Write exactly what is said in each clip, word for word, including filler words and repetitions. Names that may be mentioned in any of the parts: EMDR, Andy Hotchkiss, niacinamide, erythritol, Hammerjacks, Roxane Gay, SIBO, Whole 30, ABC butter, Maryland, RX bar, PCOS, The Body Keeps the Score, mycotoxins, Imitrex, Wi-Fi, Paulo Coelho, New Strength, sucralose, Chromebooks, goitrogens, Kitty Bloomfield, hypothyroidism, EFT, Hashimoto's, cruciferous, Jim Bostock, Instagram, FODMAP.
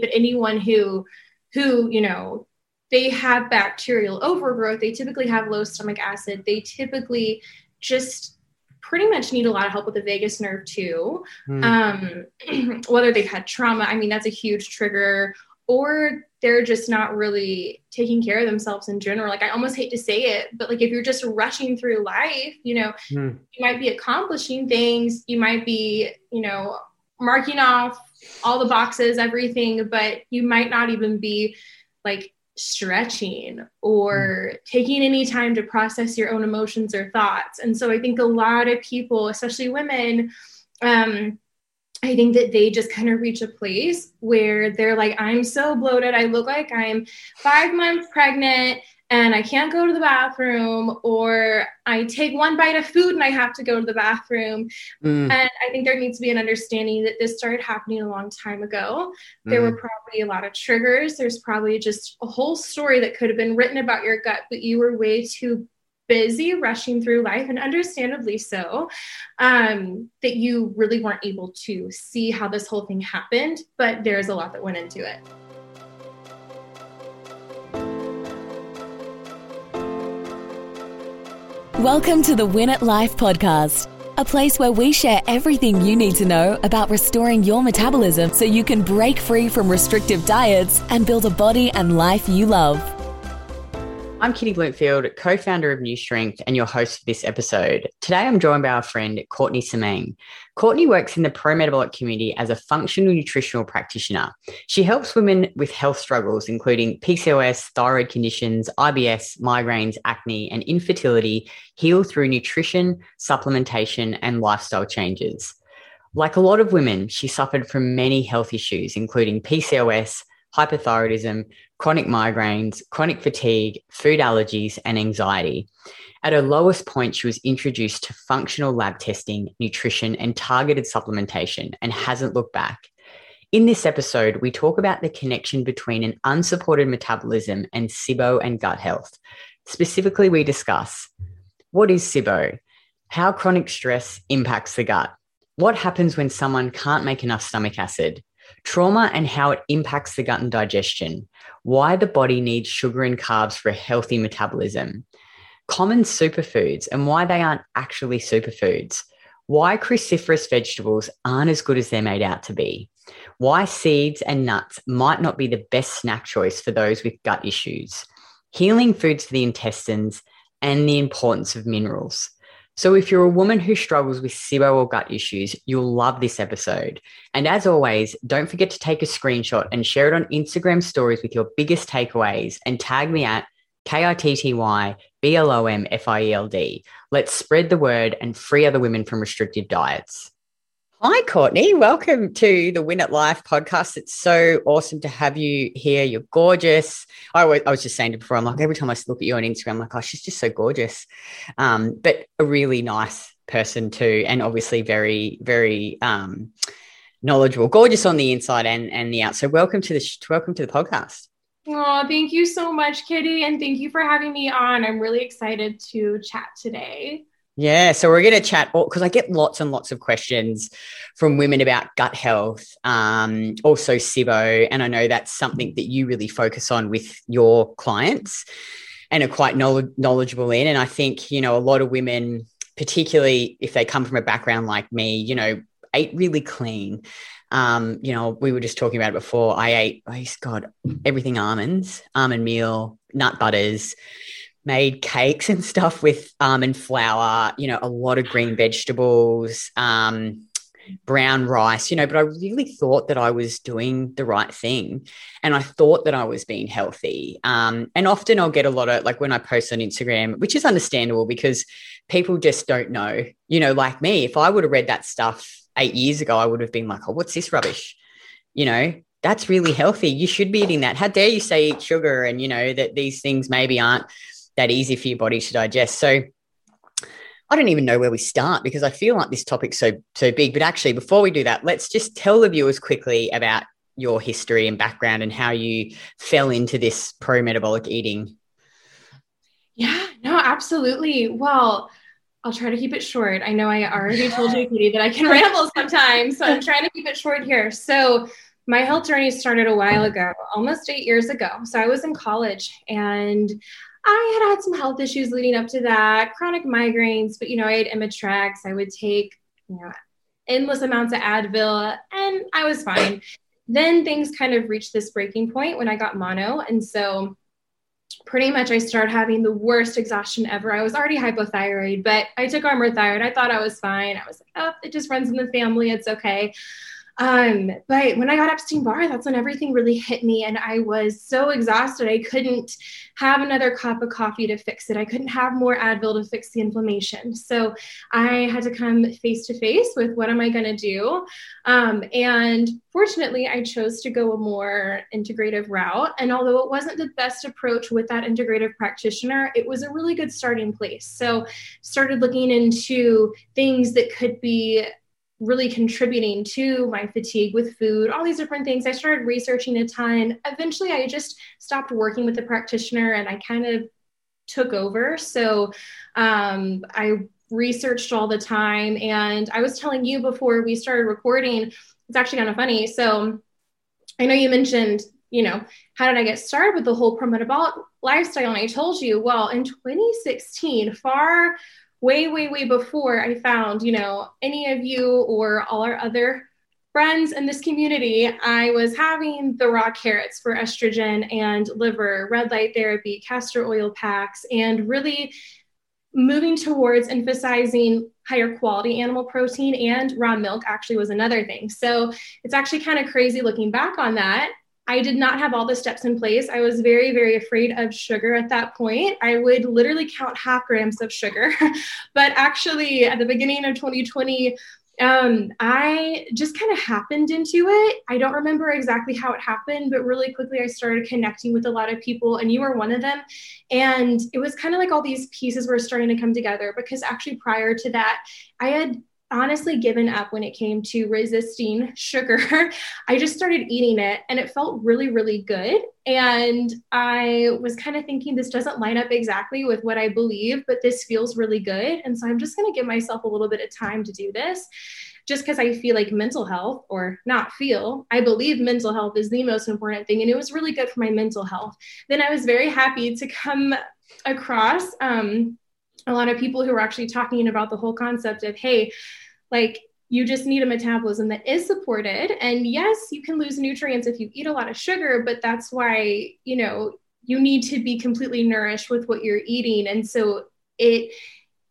but anyone who, who, you know, they have bacterial overgrowth, they typically have low stomach acid. They typically just pretty much need a lot of help with the vagus nerve too. Mm. Um, whether they've had trauma, I mean, that's a huge trigger, or they're just not really taking care of themselves in general. Like, I almost hate to say it, but like, if you're just rushing through life, you know, mm. you might be accomplishing things, you might be, you know, marking off all the boxes, everything, but you might not even be like stretching or mm. taking any time to process your own emotions or thoughts. And so I think a lot of people, especially women, um, I think that they just kind of reach a place where they're like, I'm so bloated. I look like I'm five months pregnant and I can't go to the bathroom, or I take one bite of food and I have to go to the bathroom. Mm. And I think there needs to be an understanding that this started happening a long time ago. Mm. There were probably a lot of triggers. There's probably just a whole story that could have been written about your gut, but you were way too busy rushing through life, and understandably so, um, that you really weren't able to see how this whole thing happened, but there's a lot that went into it. Welcome to the Win at Life podcast, a place where we share everything you need to know about restoring your metabolism so you can break free from restrictive diets and build a body and life you love. I'm Kitty Bloomfield, co-founder of New Strength and your host for this episode. Today, I'm joined by our friend, Kourtney Simmang. Kourtney works in the pro-metabolic community as a functional nutritional practitioner. She helps women with health struggles, including P C O S, thyroid conditions, I B S, migraines, acne, and infertility, heal through nutrition, supplementation, and lifestyle changes. Like a lot of women, she suffered from many health issues, including P C O S, hyperthyroidism, chronic migraines, chronic fatigue, food allergies, and anxiety. At her lowest point, she was introduced to functional lab testing, nutrition, and targeted supplementation, and hasn't looked back. In this episode, we talk about the connection between an unsupported metabolism and SIBO and gut health. Specifically, we discuss what is SIBO, how chronic stress impacts the gut, what happens when someone can't make enough stomach acid, trauma and how it impacts the gut and digestion, why the body needs sugar and carbs for a healthy metabolism, common superfoods and why they aren't actually superfoods, why cruciferous vegetables aren't as good as they're made out to be, why seeds and nuts might not be the best snack choice for those with gut issues, healing foods for the intestines, and the importance of minerals. So if you're a woman who struggles with SIBO or gut issues, you'll love this episode. And as always, don't forget to take a screenshot and share it on Instagram stories with your biggest takeaways and tag me at K I T T Y B L O M F I E L D. Let's spread the word and free other women from restrictive diets. Hi, Kourtney. Welcome to the Win at Life podcast. It's so awesome to have you here. You're gorgeous. I was, I was just saying it before, I'm like, every time I look at you on Instagram, I'm like, oh, she's just so gorgeous. Um, but a really nice person too. And obviously very, very um, knowledgeable, gorgeous on the inside and, and the outside. So welcome to the, welcome to the podcast. Oh, thank you so much, Kitty. And thank you for having me on. I'm really excited to chat today. Yeah, so we're going to chat because I get lots and lots of questions from women about gut health, um, also SIBO, and I know that's something that you really focus on with your clients and are quite knowledgeable in. And I think, you know, a lot of women, particularly if they come from a background like me, you know, ate really clean. Um, you know, we were just talking about it before. I ate, oh God, everything almonds, almond meal, nut butters, made cakes and stuff with almond flour, you know, a lot of green vegetables, um, brown rice, you know, but I really thought that I was doing the right thing and I thought that I was being healthy. Um, and often I'll get a lot of, like when I post on Instagram, which is understandable because people just don't know, you know, like me, if I would have read that stuff eight years ago, I would have been like, oh, what's this rubbish? You know, that's really healthy. You should be eating that. How dare you say eat sugar and, you know, that these things maybe aren't that easy for your body to digest. So I don't even know where we start because I feel like this topic's so so big. But actually, before we do that, let's just tell the viewers quickly about your history and background and how you fell into this pro-metabolic eating. Yeah, no, absolutely. Well, I'll try to keep it short. I know I already told you, Kitty, that I can ramble sometimes, so I'm trying to keep it short here. So My health journey started a while ago, almost eight years ago. So I was in college and I had had some health issues leading up to that, chronic migraines, but, you know, I had Imitrex. I would take, you know, endless amounts of Advil and I was fine. Then things kind of reached this breaking point when I got mono. And so pretty much I started having the worst exhaustion ever. I was already hypothyroid, but I took Armour Thyroid. I thought I was fine. I was like, oh, it just runs in the family. It's okay. Um, but when I got Epstein-Barr, that's when everything really hit me. And I was so exhausted. I couldn't have another cup of coffee to fix it. I couldn't have more Advil to fix the inflammation. So I had to come face to face with what am I going to do? Um, and fortunately I chose to go a more integrative route. And although it wasn't the best approach with that integrative practitioner, it was a really good starting place. So started looking into things that could be really contributing to my fatigue with food, all these different things. I started researching a ton. Eventually I just stopped working with the practitioner and I kind of took over. So um, I researched all the time. And I was telling you before we started recording, it's actually kind of funny. So I know you mentioned, you know, how did I get started with the whole pro-metabolic lifestyle? And I told you, well, in twenty sixteen, far way, way, way before I found, you know, any of you or all our other friends in this community, I was having the raw carrots for estrogen and liver, red light therapy, castor oil packs, and really moving towards emphasizing higher quality animal protein, and raw milk actually was another thing. So it's actually kind of crazy looking back on that. I did not have all the steps in place. I was very, very afraid of sugar at that point. I would literally count half grams of sugar. But actually, at the beginning of twenty twenty, um, I just kind of happened into it. I don't remember exactly how it happened, but really quickly I started connecting with a lot of people, and you were one of them. And it was kind of like all these pieces were starting to come together, because actually prior to that, I had honestly given up when it came to resisting sugar. I just started eating it and it felt really, really good. And I was kind of thinking this doesn't line up exactly with what I believe, but this feels really good. And so I'm just going to give myself a little bit of time to do this, just because I feel like mental health, or not feel, I believe mental health is the most important thing. And it was really good for my mental health. Then I was very happy to come across, um, a lot of people who are actually talking about the whole concept of, hey, like you just need a metabolism that is supported. And yes, you can lose nutrients if you eat a lot of sugar, but that's why, you know, you need to be completely nourished with what you're eating. And so it,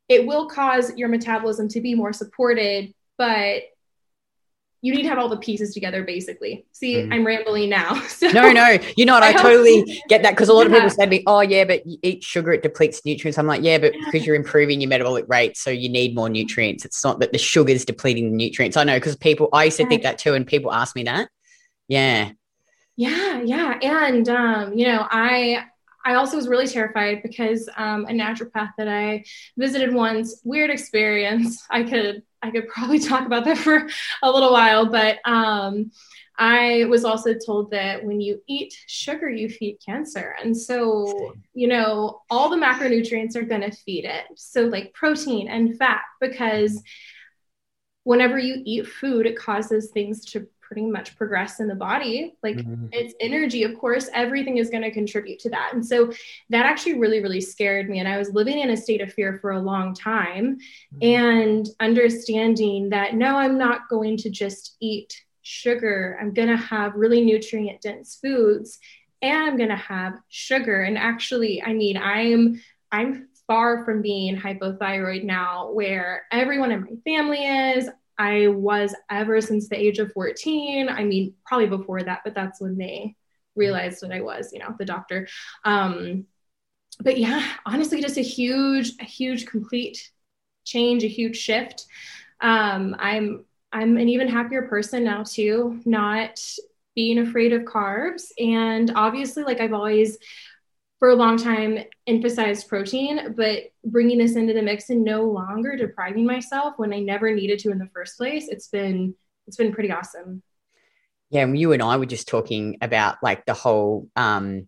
it will cause your metabolism to be more supported, but you need to have all the pieces together, basically. See, mm. I'm rambling now. So no, no. You know what? I, I totally hope- get that, because a lot of yeah. people say to me, oh, yeah, but you eat sugar, it depletes nutrients. I'm like, yeah, but because you're improving your metabolic rate, so you need more nutrients. It's not that the sugar is depleting the nutrients. I know, because people, I used to yeah. think that too, and people ask me that. Yeah. Yeah, yeah. And, um, you know, I... I also was really terrified because um, a naturopath that I visited once, weird experience. I could, I could probably talk about that for a little while, but um, I was also told that when you eat sugar, you feed cancer. And so, you know, all the macronutrients are going to feed it. So like protein and fat, because whenever you eat food, it causes things to pretty much progress in the body, like mm-hmm. it's energy, of course, everything is going to contribute to that. And so that actually really, really scared me. And I was living in a state of fear for a long time, mm-hmm. and understanding that, no, I'm not going to just eat sugar. I'm going to have really nutrient dense foods, and I'm going to have sugar. And actually, I mean, I'm, I'm far from being hypothyroid now, where everyone in my family is. I was ever since the age of fourteen. I mean, probably before that, but that's when they realized what I was, you know, the doctor. Um, but yeah, honestly, just a huge, a huge, complete change, a huge shift. Um, I'm, I'm an even happier person now too, not being afraid of carbs. And obviously, like I've always for a long time emphasized protein, but bringing this into the mix and no longer depriving myself when I never needed to in the first place, it's been, it's been pretty awesome. Yeah. And you and I were just talking about like the whole, um,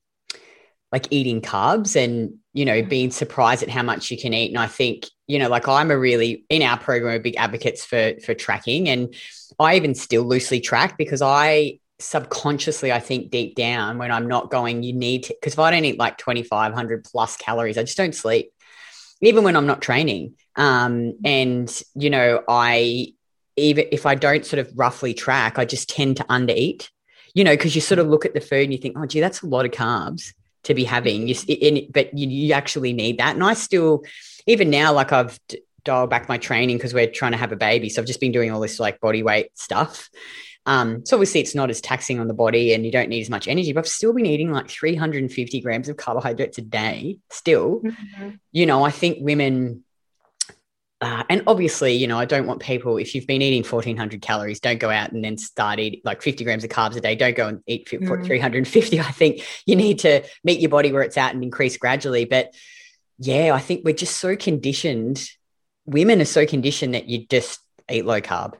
like eating carbs and, you know, being surprised at how much you can eat. And I think, you know, like I'm a really, in our program, we're big advocates for, for tracking. And I even still loosely track, because I, subconsciously, I think deep down when I'm not going, you need to, because if I don't eat like twenty-five hundred plus calories, I just don't sleep, even when I'm not training. Um, and, you know, I, even if I don't sort of roughly track, I just tend to undereat, you know, because you sort of look at the food and you think, oh, gee, that's a lot of carbs to be having, you, it, but you, you actually need that. And I still, even now, like I've d- dialed back my training because we're trying to have a baby. So I've just been doing all this like body weight stuff. Um, so obviously it's not as taxing on the body and you don't need as much energy, but I've still been eating like three hundred fifty grams of carbohydrates a day still. Mm-hmm. You know, I think women, uh, and obviously, you know, I don't want people, if you've been eating fourteen hundred calories, don't go out and then start eating like fifty grams of carbs a day. Don't go and eat mm-hmm. three hundred fifty. I think you need to meet your body where it's at and increase gradually. But yeah, I think we're just so conditioned. Women are so conditioned that you just eat low carb.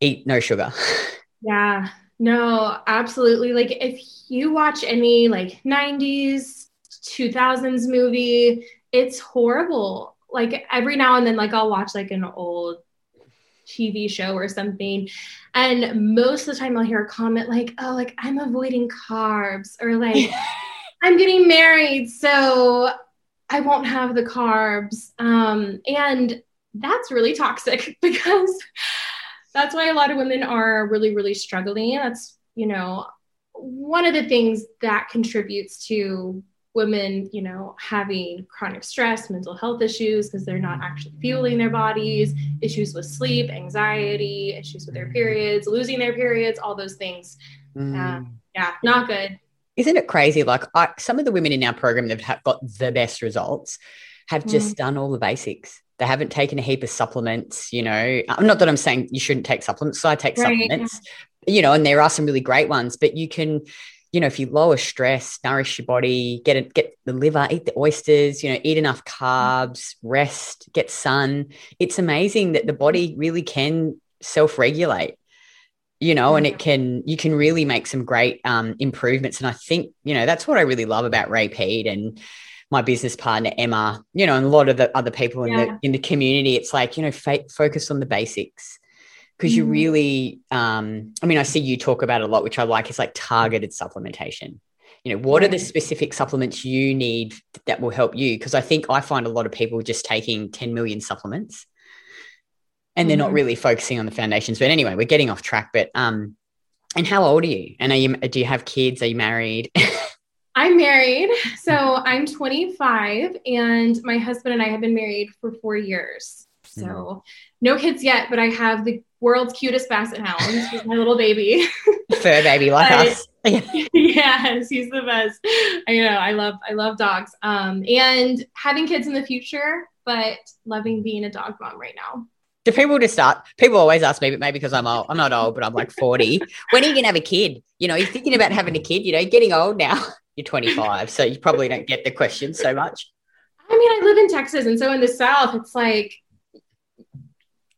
Eat no sugar. Yeah, no, absolutely. Like if you watch any like nineties, two thousands movie, it's horrible. Like every now and then, like I'll watch like an old T V show or something. And most of the time I'll hear a comment like, oh, like I'm avoiding carbs, or like I'm getting married, so I won't have the carbs. Um, and that's really toxic because that's why a lot of women are really, really struggling. That's, you know, one of the things that contributes to women, you know, having chronic stress, mental health issues, because they're not actually fueling their bodies, issues with sleep, anxiety, issues with their periods, losing their periods, all those things. Mm. Uh, yeah, not good. Isn't it crazy? Like I, some of the women in our program that have got the best results have just mm. done all the basics. They haven't taken a heap of supplements, you know, not that I'm saying you shouldn't take supplements. So I take right. supplements, you know, and there are some really great ones, but you can, you know, if you lower stress, nourish your body, get it, get the liver, eat the oysters, you know, eat enough carbs, rest, get sun. It's amazing that the body really can self-regulate, you know, and it can, you can really make some great um, improvements. And I think, you know, that's what I really love about Ray Peat and my business partner, Emma, you know, and a lot of the other people in yeah. the in the community. It's like, you know, f- focus on the basics because mm. you really, um, I mean, I see you talk about it a lot, which I like. It's like targeted supplementation. You know, what right. are the specific supplements you need that will help you? Because I think I find a lot of people just taking ten million supplements and they're mm. not really focusing on the foundations. But anyway, we're getting off track. But um, and how old are you? And are you, do you have kids? Are you married? I'm married, so I'm twenty-five, and my husband and I have been married for four years. So mm. no kids yet, but I have the world's cutest basset hound. He's my little baby. Fur baby like but, us. Yes, he's the best. I know, I love I love dogs. Um, and having kids in the future, but loving being a dog mom right now. Do people just start, people always ask me, but maybe because I'm old, I'm not old, but I'm like forty. When are you going to have a kid? You know, you're thinking about having a kid, you know, getting old now. You're twenty-five, so you probably don't get the question so much. I mean, I live in Texas, and so in the South, it's like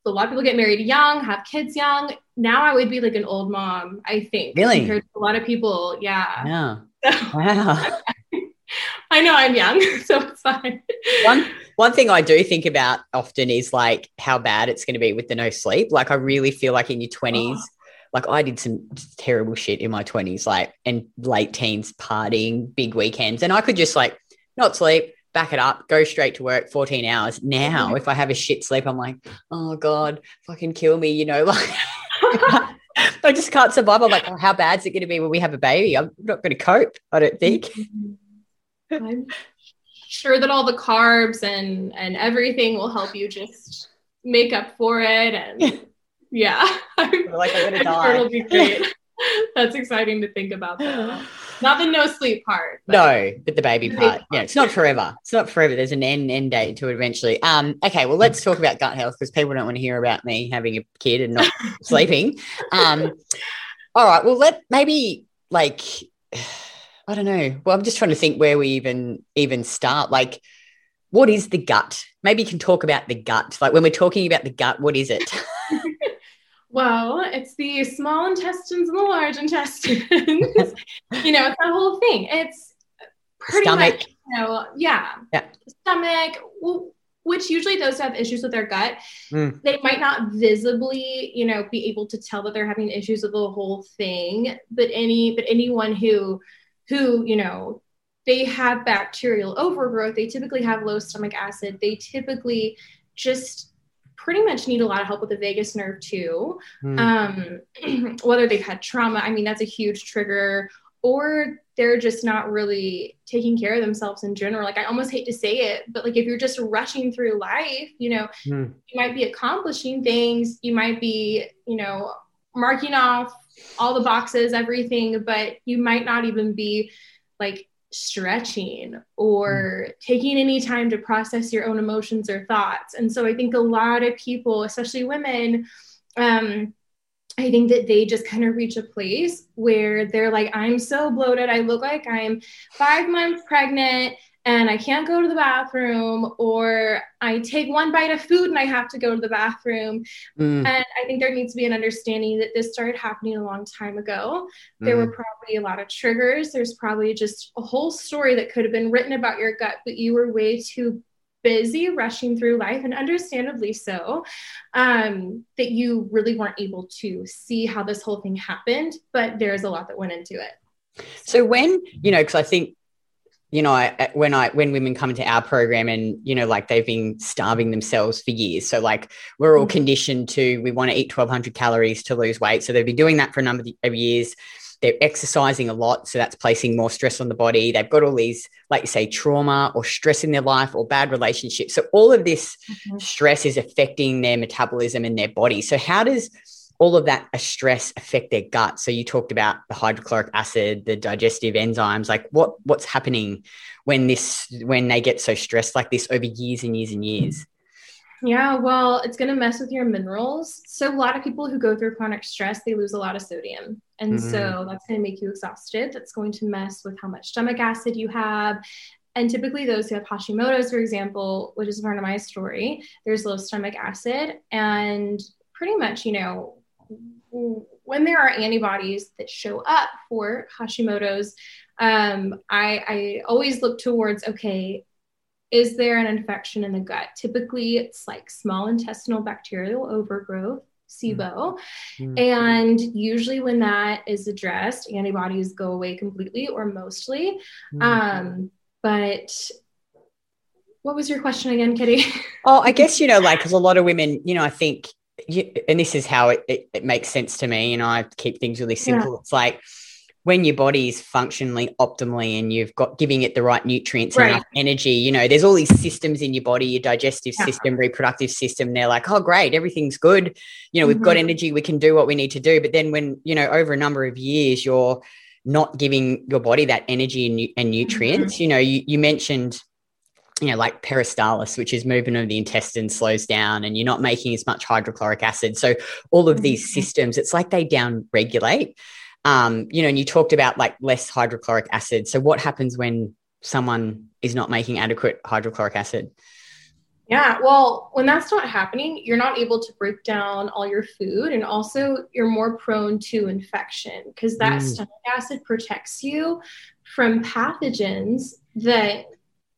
a lot of people get married young, have kids young. Now I would be like an old mom, I think. Really? Compared to a lot of people, yeah. Yeah. So, wow. I know I'm young, so it's fine. One, one thing I do think about often is like how bad it's going to be with the no sleep. Like I really feel like in your twenties, oh. Like I did some terrible shit in my twenties, like and late teens, partying, big weekends. And I could just like not sleep, back it up, go straight to work, fourteen hours. Now, mm-hmm. if I have a shit sleep, I'm like, oh God, fucking kill me. You know, like I just can't survive. I'm like, oh, how bad is it going to be when we have a baby? I'm not going to cope, I don't think. I'm sure that all the carbs and, and everything will help you just make up for it. And yeah, I'm, like I'm, I'm sure it'll be great. That's exciting to think about, though. Not the no sleep part. But no, but the baby the part. Yeah, it's not forever. It's not forever. There's an end end date to it eventually. Um, okay, well, let's talk about gut health because people don't want to hear about me having a kid and not sleeping. Um, all right, well, let maybe like I don't know. Well, I'm just trying to think where we even even start. Like, what is the gut? Maybe you can talk about the gut. Like when we're talking about the gut, what is it? Well, it's the small intestines and the large intestines. You know, it's that whole thing. It's pretty stomach. much, you know, yeah. yeah. Stomach, well, which usually those who have issues with their gut, mm. they might not visibly, you know, be able to tell that they're having issues with the whole thing, but any, but anyone who, who, you know, they have bacterial overgrowth, they typically have low stomach acid. They typically just pretty much need a lot of help with the vagus nerve too. Mm. Um, whether they've had trauma, I mean, that's a huge trigger, or they're just not really taking care of themselves in general. Like, I almost hate to say it, but like, if you're just rushing through life, you know, mm. you might be accomplishing things, you might be, you know, marking off all the boxes, everything, but you might not even be like stretching or mm. taking any time to process your own emotions or thoughts. And so I think a lot of people, especially women, um, I think that they just kind of reach a place where they're like, I'm so bloated. I look like I'm five months pregnant and I can't go to the bathroom, or I take one bite of food and I have to go to the bathroom. Mm. And I think there needs to be an understanding that this started happening a long time ago. Mm. There were probably a lot of triggers. There's probably just a whole story that could have been written about your gut, but you were way too busy rushing through life, and understandably so, um, that you really weren't able to see how this whole thing happened, but there's a lot that went into it. So when, you know, because I think, you know, I, when I, when women come into our program and, you know, like they've been starving themselves for years. So like we're all conditioned to, we want to eat twelve hundred calories to lose weight. So they've been doing that for a number of years. They're exercising a lot, so that's placing more stress on the body. They've got all these, like you say, trauma or stress in their life or bad relationships. So all of this mm-hmm. stress is affecting their metabolism and their body. So how does all of that stress affect their gut? So you talked about the hydrochloric acid, the digestive enzymes, like what what's happening when this when they get so stressed like this over years and years and years? Mm-hmm. Yeah, well, it's going to mess with your minerals. So a lot of people who go through chronic stress, they lose a lot of sodium. And mm-hmm. so that's going to make you exhausted. That's going to mess with how much stomach acid you have. And typically those who have Hashimoto's, for example, which is part of my story, there's low stomach acid. And pretty much, you know, when there are antibodies that show up for Hashimoto's, um, I, I always look towards, okay, is there an infection in the gut? Typically, it's like small intestinal bacterial overgrowth, SIBO. Mm-hmm. And usually when that is addressed, antibodies go away completely or mostly. Mm-hmm. Um, but what was your question again, Kitty? Oh, I guess, you know, like, because a lot of women, you know, I think, you, and this is how it, it, it makes sense to me, and I keep things really simple. Yeah. It's like, when your body's functionally optimally and you've got giving it the right nutrients right. and enough energy, you know, there's all these systems in your body, your digestive yeah. system, reproductive system. They're like, oh, great, everything's good. You know, mm-hmm. we've got energy, we can do what we need to do. But then when, you know, over a number of years, you're not giving your body that energy and, and nutrients, mm-hmm. you know, you, you mentioned, you know, like peristalsis, which is movement of the intestine, slows down, and you're not making as much hydrochloric acid. So all of these mm-hmm. systems, it's like they down-regulate. Um, you know, and you talked about like less hydrochloric acid. So what happens when someone is not making adequate hydrochloric acid? Yeah, well, when that's not happening, you're not able to break down all your food, and also you're more prone to infection because that mm. stomach acid protects you from pathogens that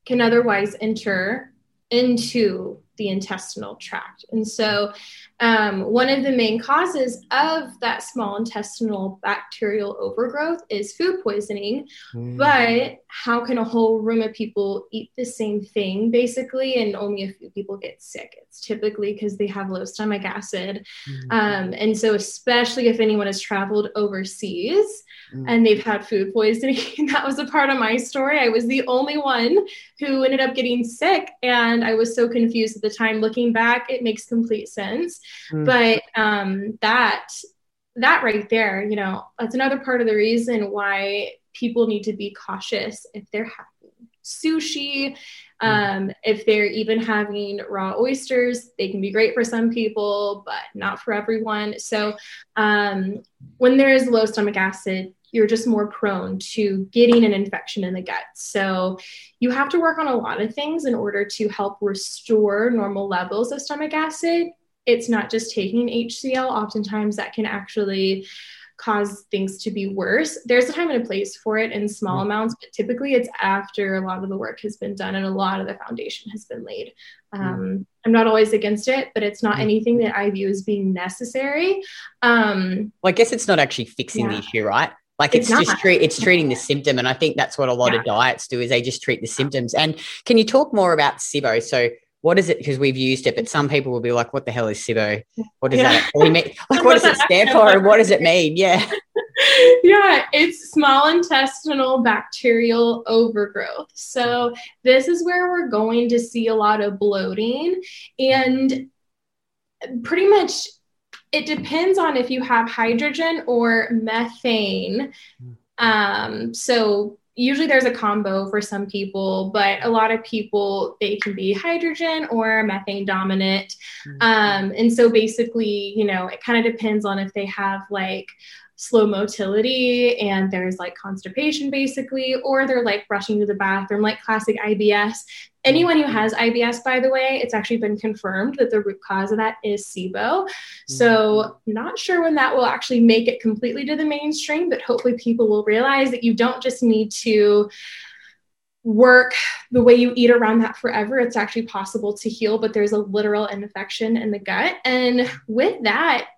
can otherwise enter into the intestinal tract. And so um, one of the main causes of that small intestinal bacterial overgrowth is food poisoning. Mm. But how can a whole room of people eat the same thing basically, and only a few people get sick? It's typically because they have low stomach acid. Mm. Um, and so especially if anyone has traveled overseas mm. and they've had food poisoning, that was a part of my story. I was the only one who ended up getting sick, and I was so confused at the time. Looking back, it makes complete sense. Mm. But um, that that right there, you know, that's another part of the reason why people need to be cautious if they're having sushi, um, mm. if they're even having raw oysters. They can be great for some people, but not for everyone. So um, when there is low stomach acid, you're just more prone to getting an infection in the gut. So you have to work on a lot of things in order to help restore normal levels of stomach acid. It's not just taking H C L. Oftentimes that can actually cause things to be worse. There's a time and a place for it in small mm-hmm. amounts, but typically it's after a lot of the work has been done and a lot of the foundation has been laid. Um, mm-hmm. I'm not always against it, but it's not mm-hmm. anything that I view as being necessary. Um, well, I guess it's not actually fixing yeah. the issue, right? Like it's, it's just treat, it's treating the symptom. And I think that's what a lot yeah. of diets do, is they just treat the symptoms. And can you talk more about SIBO? So what is it? Because we've used it, but some people will be like, what the hell is SIBO? What does yeah. that actually mean? Like, what does it stand for and what does it mean? Yeah. Yeah. It's small intestinal bacterial overgrowth. So this is where we're going to see a lot of bloating, and pretty much it depends on if you have hydrogen or methane. Um, so usually there's a combo for some people, but a lot of people, they can be hydrogen or methane dominant. Um, and so basically, you know, it kind of depends on if they have like slow motility and there's like constipation basically, or they're like rushing to the bathroom, like classic I B S. Anyone who has I B S, by the way, it's actually been confirmed that the root cause of that is SIBO. Mm-hmm. So not sure when that will actually make it completely to the mainstream, but hopefully people will realize that you don't just need to work the way you eat around that forever. It's actually possible to heal, but there's a literal infection in the gut. And with that,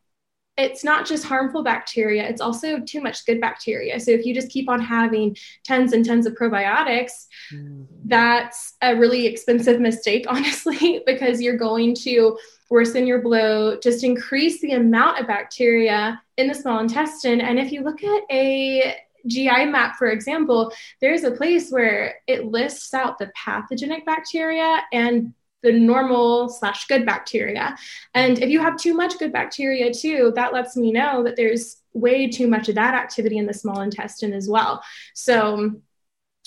it's not just harmful bacteria, it's also too much good bacteria. So if you just keep on having tons and tons of probiotics, mm. that's a really expensive mistake, honestly, because you're going to worsen your bloat, just increase the amount of bacteria in the small intestine. And if you look at a G I map, for example, there's a place where it lists out the pathogenic bacteria and the normal slash good bacteria. And if you have too much good bacteria too, that lets me know that there's way too much of that activity in the small intestine as well. So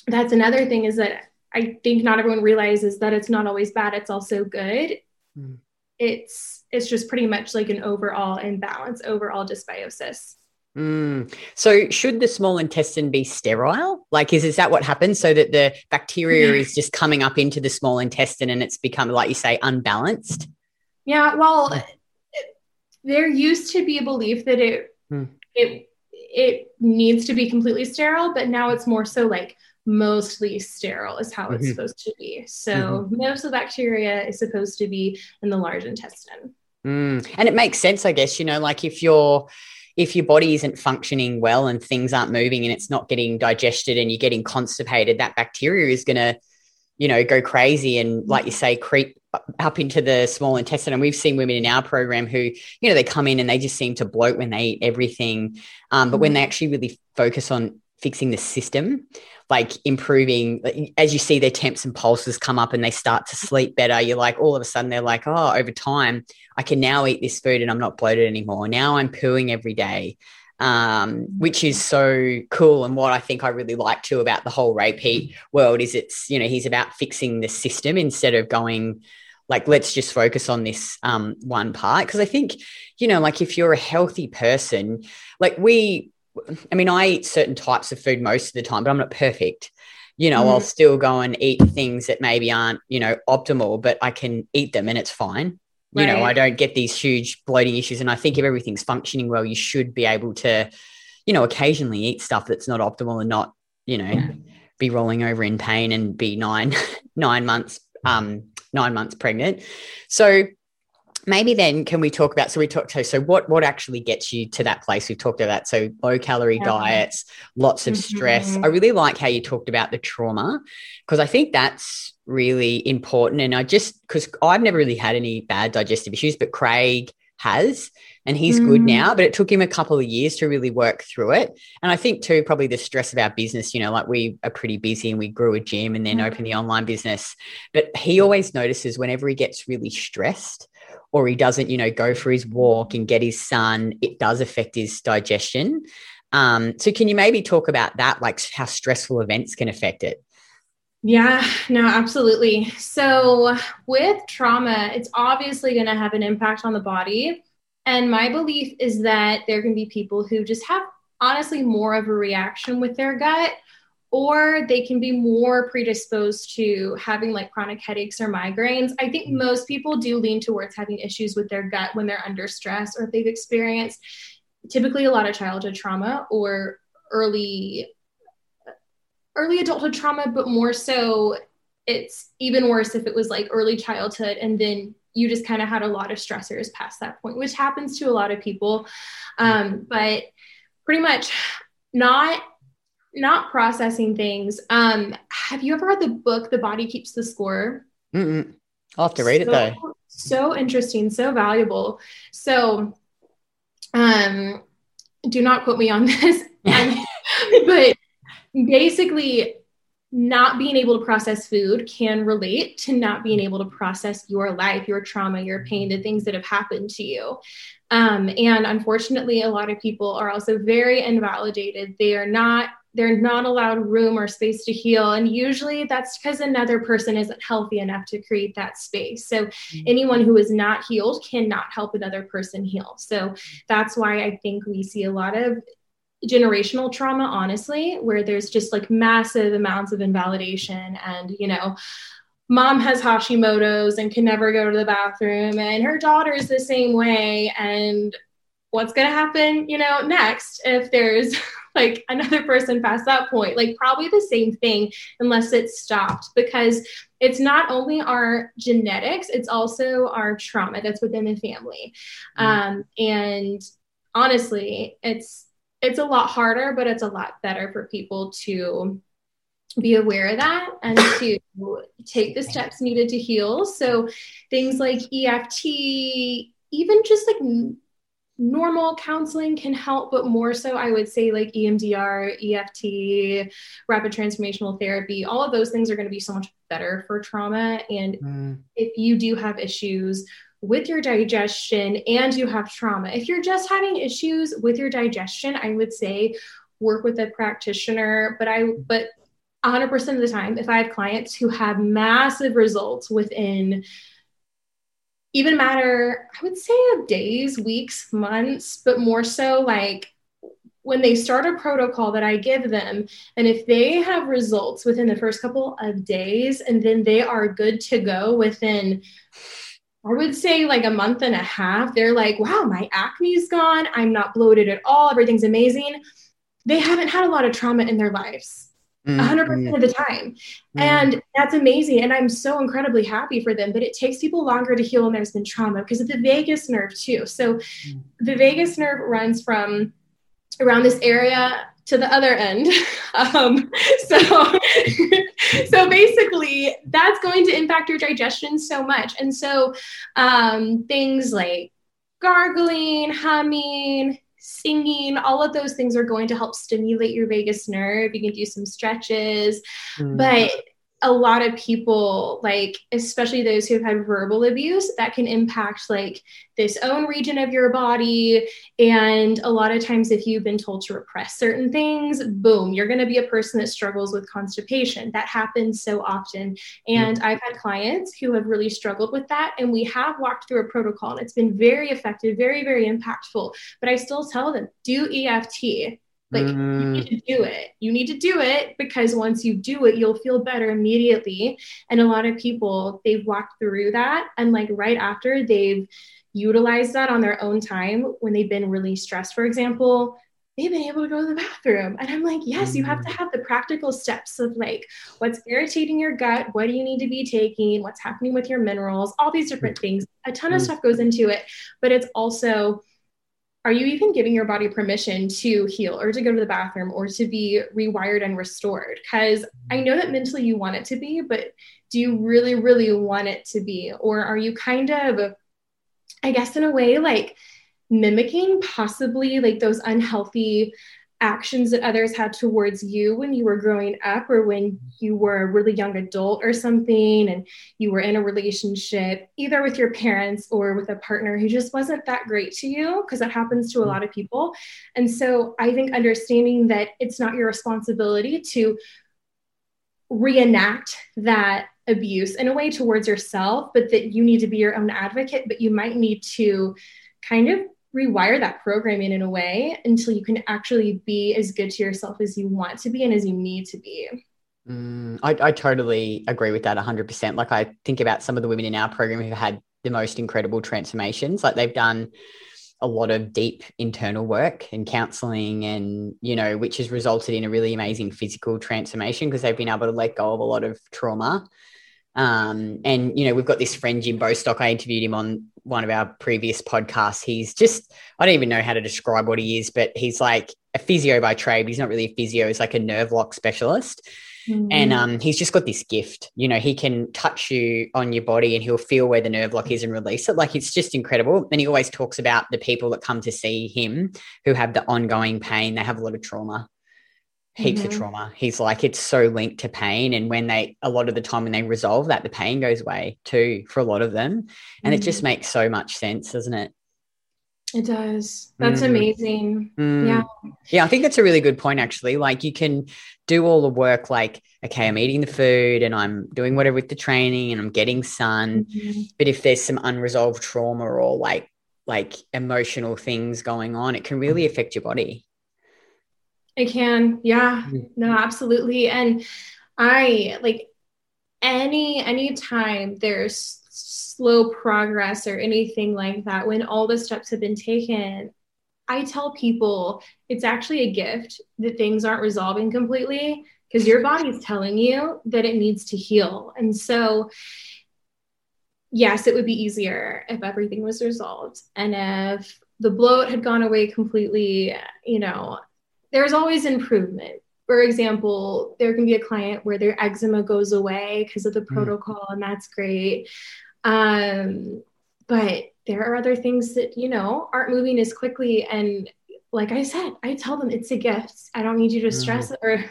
that's another thing, is that I think not everyone realizes that it's not always bad. It's also good. Mm. It's, it's just pretty much like an overall imbalance, overall dysbiosis. Mm. So should the small intestine be sterile? Like, is, is that what happens? So that the bacteria is just coming up into the small intestine and it's become, like you say, unbalanced? Yeah. Well, there used to be a belief that it, mm. it, it needs to be completely sterile, but now it's more so like mostly sterile is how mm-hmm. it's supposed to be. So mm-hmm. most of the bacteria is supposed to be in the large intestine. Mm. And it makes sense, I guess, you know, like if you're, if your body isn't functioning well and things aren't moving and it's not getting digested and you're getting constipated, that bacteria is going to, you know, go crazy and, like you say, creep up into the small intestine. And we've seen women in our program who, you know, they come in and they just seem to bloat when they eat everything. Um, but when they actually really focus on fixing the system, like improving, as you see their temps and pulses come up and they start to sleep better, you're like, all of a sudden they're like, oh, over time I can now eat this food and I'm not bloated anymore. Now I'm pooing every day, um, which is so cool. And what I think I really like too about the whole Ray Peat world is it's, you know, he's about fixing the system instead of going like, let's just focus on this um, one part. Because I think, you know, like if you're a healthy person, like we, I mean, I eat certain types of food most of the time, but I'm not perfect. You know, mm. I'll still go and eat things that maybe aren't, you know, optimal, but I can eat them and it's fine. Right. You know, I don't get these huge bloating issues. And I think if everything's functioning well, you should be able to, you know, occasionally eat stuff that's not optimal and not, you know, yeah. be rolling over in pain and be nine, nine months, um, nine months pregnant. So maybe then can we talk about, so we talked to, so what, what actually gets you to that place? We've talked about that. So low calorie yeah. diets, lots of mm-hmm. stress. I really like how you talked about the trauma, because I think that's really important. And I just, because I've never really had any bad digestive issues, but Craig has, and he's mm. good now, but it took him a couple of years to really work through it. And I think too, probably the stress of our business, you know, like we are pretty busy and we grew a gym and then mm. opened the online business, but he always notices whenever he gets really stressed or he doesn't, you know, go for his walk and get his sun, it does affect his digestion. Um, so can you maybe talk about that, like how stressful events can affect it? Yeah, no, absolutely. So with trauma, it's obviously going to have an impact on the body. And my belief is that there can be people who just have honestly more of a reaction with their gut, or they can be more predisposed to having like chronic headaches or migraines. I think most people do lean towards having issues with their gut when they're under stress or if they've experienced typically a lot of childhood trauma or early early adulthood trauma, but more so it's even worse if it was like early childhood and then you just kind of had a lot of stressors past that point, which happens to a lot of people. Um, but pretty much not not processing things. Um, have you ever read the book, The Body Keeps the Score? Mm-mm. I'll have to read so, it though. So interesting, so valuable. So um, do not quote me on this, but basically not being able to process food can relate to not being able to process your life, your trauma, your pain, the things that have happened to you. Um, and unfortunately, a lot of people are also very invalidated. They are not, they're not allowed room or space to heal. And usually that's because another person isn't healthy enough to create that space. So anyone who is not healed cannot help another person heal. So that's why I think we see a lot of generational trauma, honestly, where there's just like massive amounts of invalidation and, you know, mom has Hashimoto's and can never go to the bathroom and her daughter is the same way. And what's going to happen, you know, next, if there's like another person past that point, like probably the same thing, unless it's stopped, because it's not only our genetics, it's also our trauma that's within the family. Um, and honestly, it's, It's a lot harder, but it's a lot better for people to be aware of that and to take the steps needed to heal. So things like E F T, even just like n- normal counseling can help, but more so I would say like E M D R, E F T, rapid transformational therapy, all of those things are going to be so much better for trauma. And mm. if you do have issues with your digestion and you have trauma, if you're just having issues with your digestion, I would say work with a practitioner, but I, but one hundred percent of the time, if I have clients who have massive results within even a matter, I would say of days, weeks, months, but more so like when they start a protocol that I give them, and if they have results within the first couple of days, and then they are good to go within I would say like a month and a half, they're like, wow, my acne's gone. I'm not bloated at all. Everything's amazing. They haven't had a lot of trauma in their lives mm-hmm. one hundred percent of the time. Mm-hmm. And that's amazing. And I'm so incredibly happy for them, but it takes people longer to heal when there's been trauma because of the vagus nerve too. So mm-hmm. the vagus nerve runs from around this area to the other end. Um, so, so basically that's going to impact your digestion so much. And so um, things like gargling, humming, singing, all of those things are going to help stimulate your vagus nerve. You can do some stretches, mm. but a lot of people, like, especially those who've had verbal abuse, that can impact like this own region of your body. And a lot of times if you've been told to repress certain things, boom, you're going to be a person that struggles with constipation. That happens so often. And mm-hmm. I've had clients who have really struggled with that. And we have walked through a protocol and it's been very effective, very, very impactful, but I still tell them do E F T. Like mm. you need to do it. You need to do it because once you do it, you'll feel better immediately. And a lot of people, they've walked through that. And like right after they've utilized that on their own time, when they've been really stressed, for example, they've been able to go to the bathroom. And I'm like, yes, mm. you have to have the practical steps of like, what's irritating your gut? What do you need to be taking? What's happening with your minerals? All these different things. A ton mm. of stuff goes into it, but it's also, are you even giving your body permission to heal or to go to the bathroom or to be rewired and restored? Because I know that mentally you want it to be, but do you really, really want it to be? Or are you kind of, I guess in a way, like mimicking possibly like those unhealthy actions that others had towards you when you were growing up or when you were a really young adult or something and you were in a relationship either with your parents or with a partner who just wasn't that great to you, because that happens to a lot of people. And so I think understanding that it's not your responsibility to reenact that abuse in a way towards yourself, but that you need to be your own advocate, but you might need to kind of rewire that programming in a way until you can actually be as good to yourself as you want to be and as you need to be. Mm, I, I totally agree with that one hundred percent. Like I think about some of the women in our program who've had the most incredible transformations. Like they've done a lot of deep internal work and counseling, and, you know, which has resulted in a really amazing physical transformation because they've been able to let go of a lot of trauma. Um, and, you know, we've got this friend, Jim Bostock. I interviewed him on one of our previous podcasts. He's just, I don't even know how to describe what he is, but he's like a physio by trade. He's not really a physio. He's like a nerve lock specialist. Mm. And um, he's just got this gift. You know, he can touch you on your body and he'll feel where the nerve lock is and release it. Like, it's just incredible. And he always talks about the people that come to see him who have the ongoing pain. They have a lot of trauma, heaps mm-hmm. of trauma. He's like, it's so linked to pain. And when they, a lot of the time when they resolve that, the pain goes away too for a lot of them. And mm. it just makes so much sense, doesn't it? It does. That's mm. amazing. Mm. Yeah. Yeah. I think that's a really good point, actually. Like, you can do all the work, like, okay, I'm eating the food and I'm doing whatever with the training and I'm getting sun. Mm-hmm. But if there's some unresolved trauma or like, like emotional things going on, it can really affect your body. It can. Yeah, no, absolutely. And I like any, any time there's slow progress or anything like that, when all the steps have been taken, I tell people it's actually a gift that things aren't resolving completely, because your body's telling you that it needs to heal. And so, yes, it would be easier if everything was resolved and if the bloat had gone away completely. You know, there's always improvement. For example, there can be a client where their eczema goes away because of the mm. protocol, and that's great. Um, but there are other things that, you know, aren't moving as quickly. And like I said, I tell them it's a gift. I don't need you to stress mm. or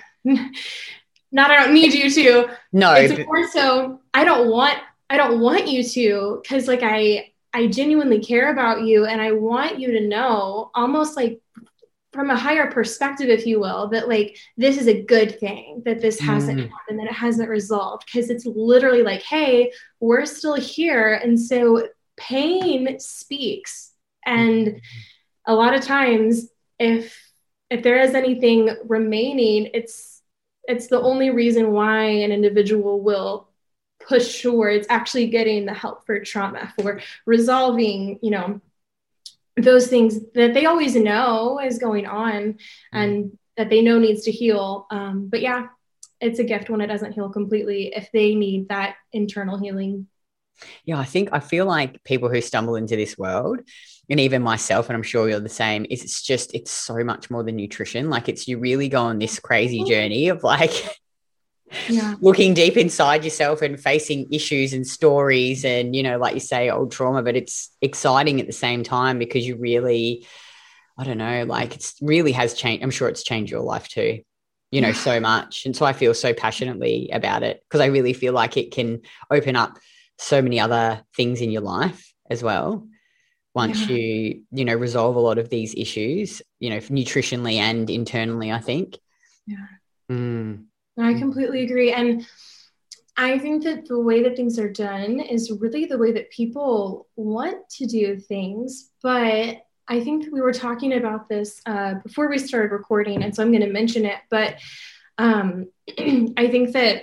not. I don't need you to. No. It's but- more so I don't want, I don't want you to, cause like I, I genuinely care about you. And I want you to know, almost like from a higher perspective, if you will, that like, this is a good thing that this hasn't mm. happened, that it hasn't resolved. Cause it's literally like, hey, we're still here. And so pain speaks. And a lot of times if, if there is anything remaining, it's, it's the only reason why an individual will push towards actually getting the help for trauma, for resolving, you know, those things that they always know is going on and that they know needs to heal. Um, but yeah, it's a gift when it doesn't heal completely, if they need that internal healing. Yeah. I think, I feel like people who stumble into this world, and even myself, and I'm sure you're the same, is it's just, it's so much more than nutrition. Like, it's, you really go on this crazy journey of like yeah. looking deep inside yourself and facing issues and stories and, you know, like you say, old trauma, but it's exciting at the same time because you really, I don't know, like it's really has changed. I'm sure it's changed your life too, you know, yeah. so much. And so I feel so passionately about it because I really feel like it can open up so many other things in your life as well. Once yeah. you, you know, resolve a lot of these issues, you know, nutritionally and internally, I think. Yeah. Mm. I completely agree. And I think that the way that things are done is really the way that people want to do things. But I think that we were talking about this uh, before we started recording, and so I'm going to mention it. But um, I think that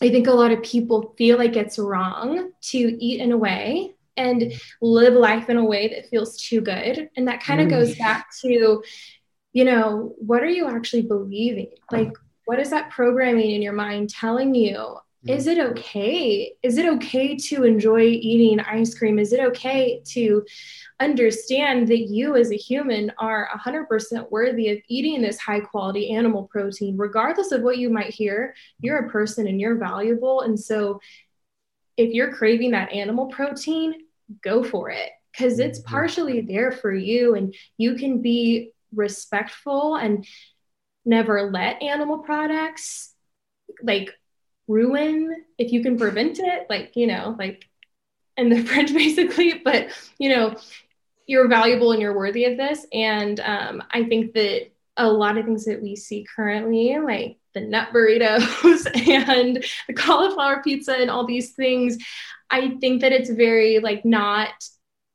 I think a lot of people feel like it's wrong to eat in a way and live life in a way that feels too good. And that kind of mm. goes back to, you know, what are you actually believing? Like, what is that programming in your mind telling you? Is it okay? Is it okay to enjoy eating ice cream? Is it okay to understand that you as a human are one hundred percent worthy of eating this high quality animal protein? Regardless of what you might hear, you're a person and you're valuable. And so if you're craving that animal protein, go for it, because it's partially there for you, and you can be respectful and never let animal products like ruin, if you can prevent it, like, you know, like in the fridge basically, but you know, you're valuable and you're worthy of this. And um, I think that a lot of things that we see currently, like the nut burritos and the cauliflower pizza and all these things, I think that it's very like not,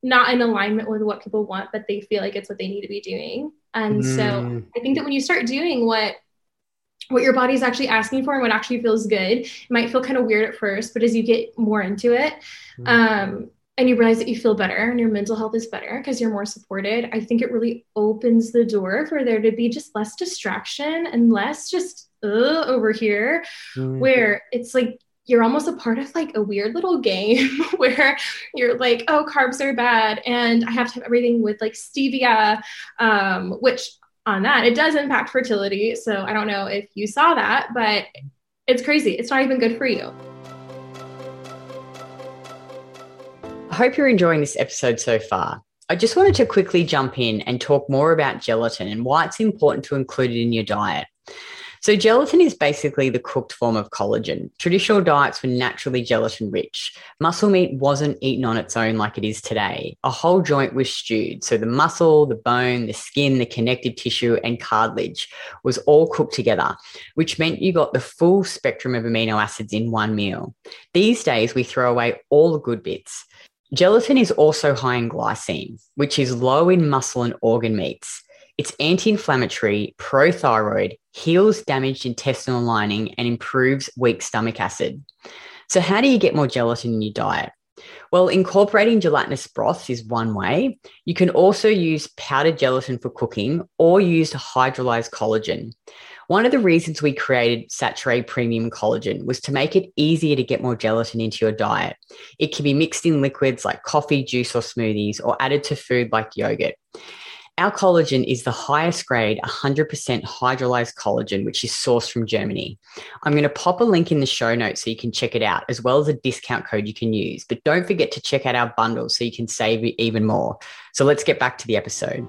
not in alignment with what people want, but they feel like it's what they need to be doing. And mm. so I think that when you start doing what, what your body's actually asking for and what actually feels good, it might feel kind of weird at first, but as you get more into it, mm. um, and you realize that you feel better and your mental health is better because you're more supported, I think it really opens the door for there to be just less distraction and less just uh, over here, mm-hmm. where it's like, you're almost a part of like a weird little game where you're like, oh, carbs are bad. And I have to have everything with like stevia, um, which on that, it does impact fertility. So I don't know if you saw that, but it's crazy. It's not even good for you. I hope you're enjoying this episode so far. I just wanted to quickly jump in and talk more about gelatin and why it's important to include it in your diet. So gelatin is basically the cooked form of collagen. Traditional diets were naturally gelatin rich. Muscle meat wasn't eaten on its own like it is today. A whole joint was stewed. So the muscle, the bone, the skin, the connective tissue and cartilage was all cooked together, which meant you got the full spectrum of amino acids in one meal. These days, we throw away all the good bits. Gelatin is also high in glycine, which is low in muscle and organ meats. It's anti-inflammatory, pro-thyroid, heals damaged intestinal lining, and improves weak stomach acid. So how do you get more gelatin in your diet? Well, incorporating gelatinous broths is one way. You can also use powdered gelatin for cooking or use hydrolyzed collagen. One of the reasons we created Saturée Premium Collagen was to make it easier to get more gelatin into your diet. It can be mixed in liquids like coffee, juice, or smoothies, or added to food like yogurt. Our collagen is the highest grade, one hundred percent hydrolyzed collagen, which is sourced from Germany. I'm going to pop a link in the show notes so you can check it out, as well as a discount code you can use. But don't forget to check out our bundle so you can save even more. So let's get back to the episode.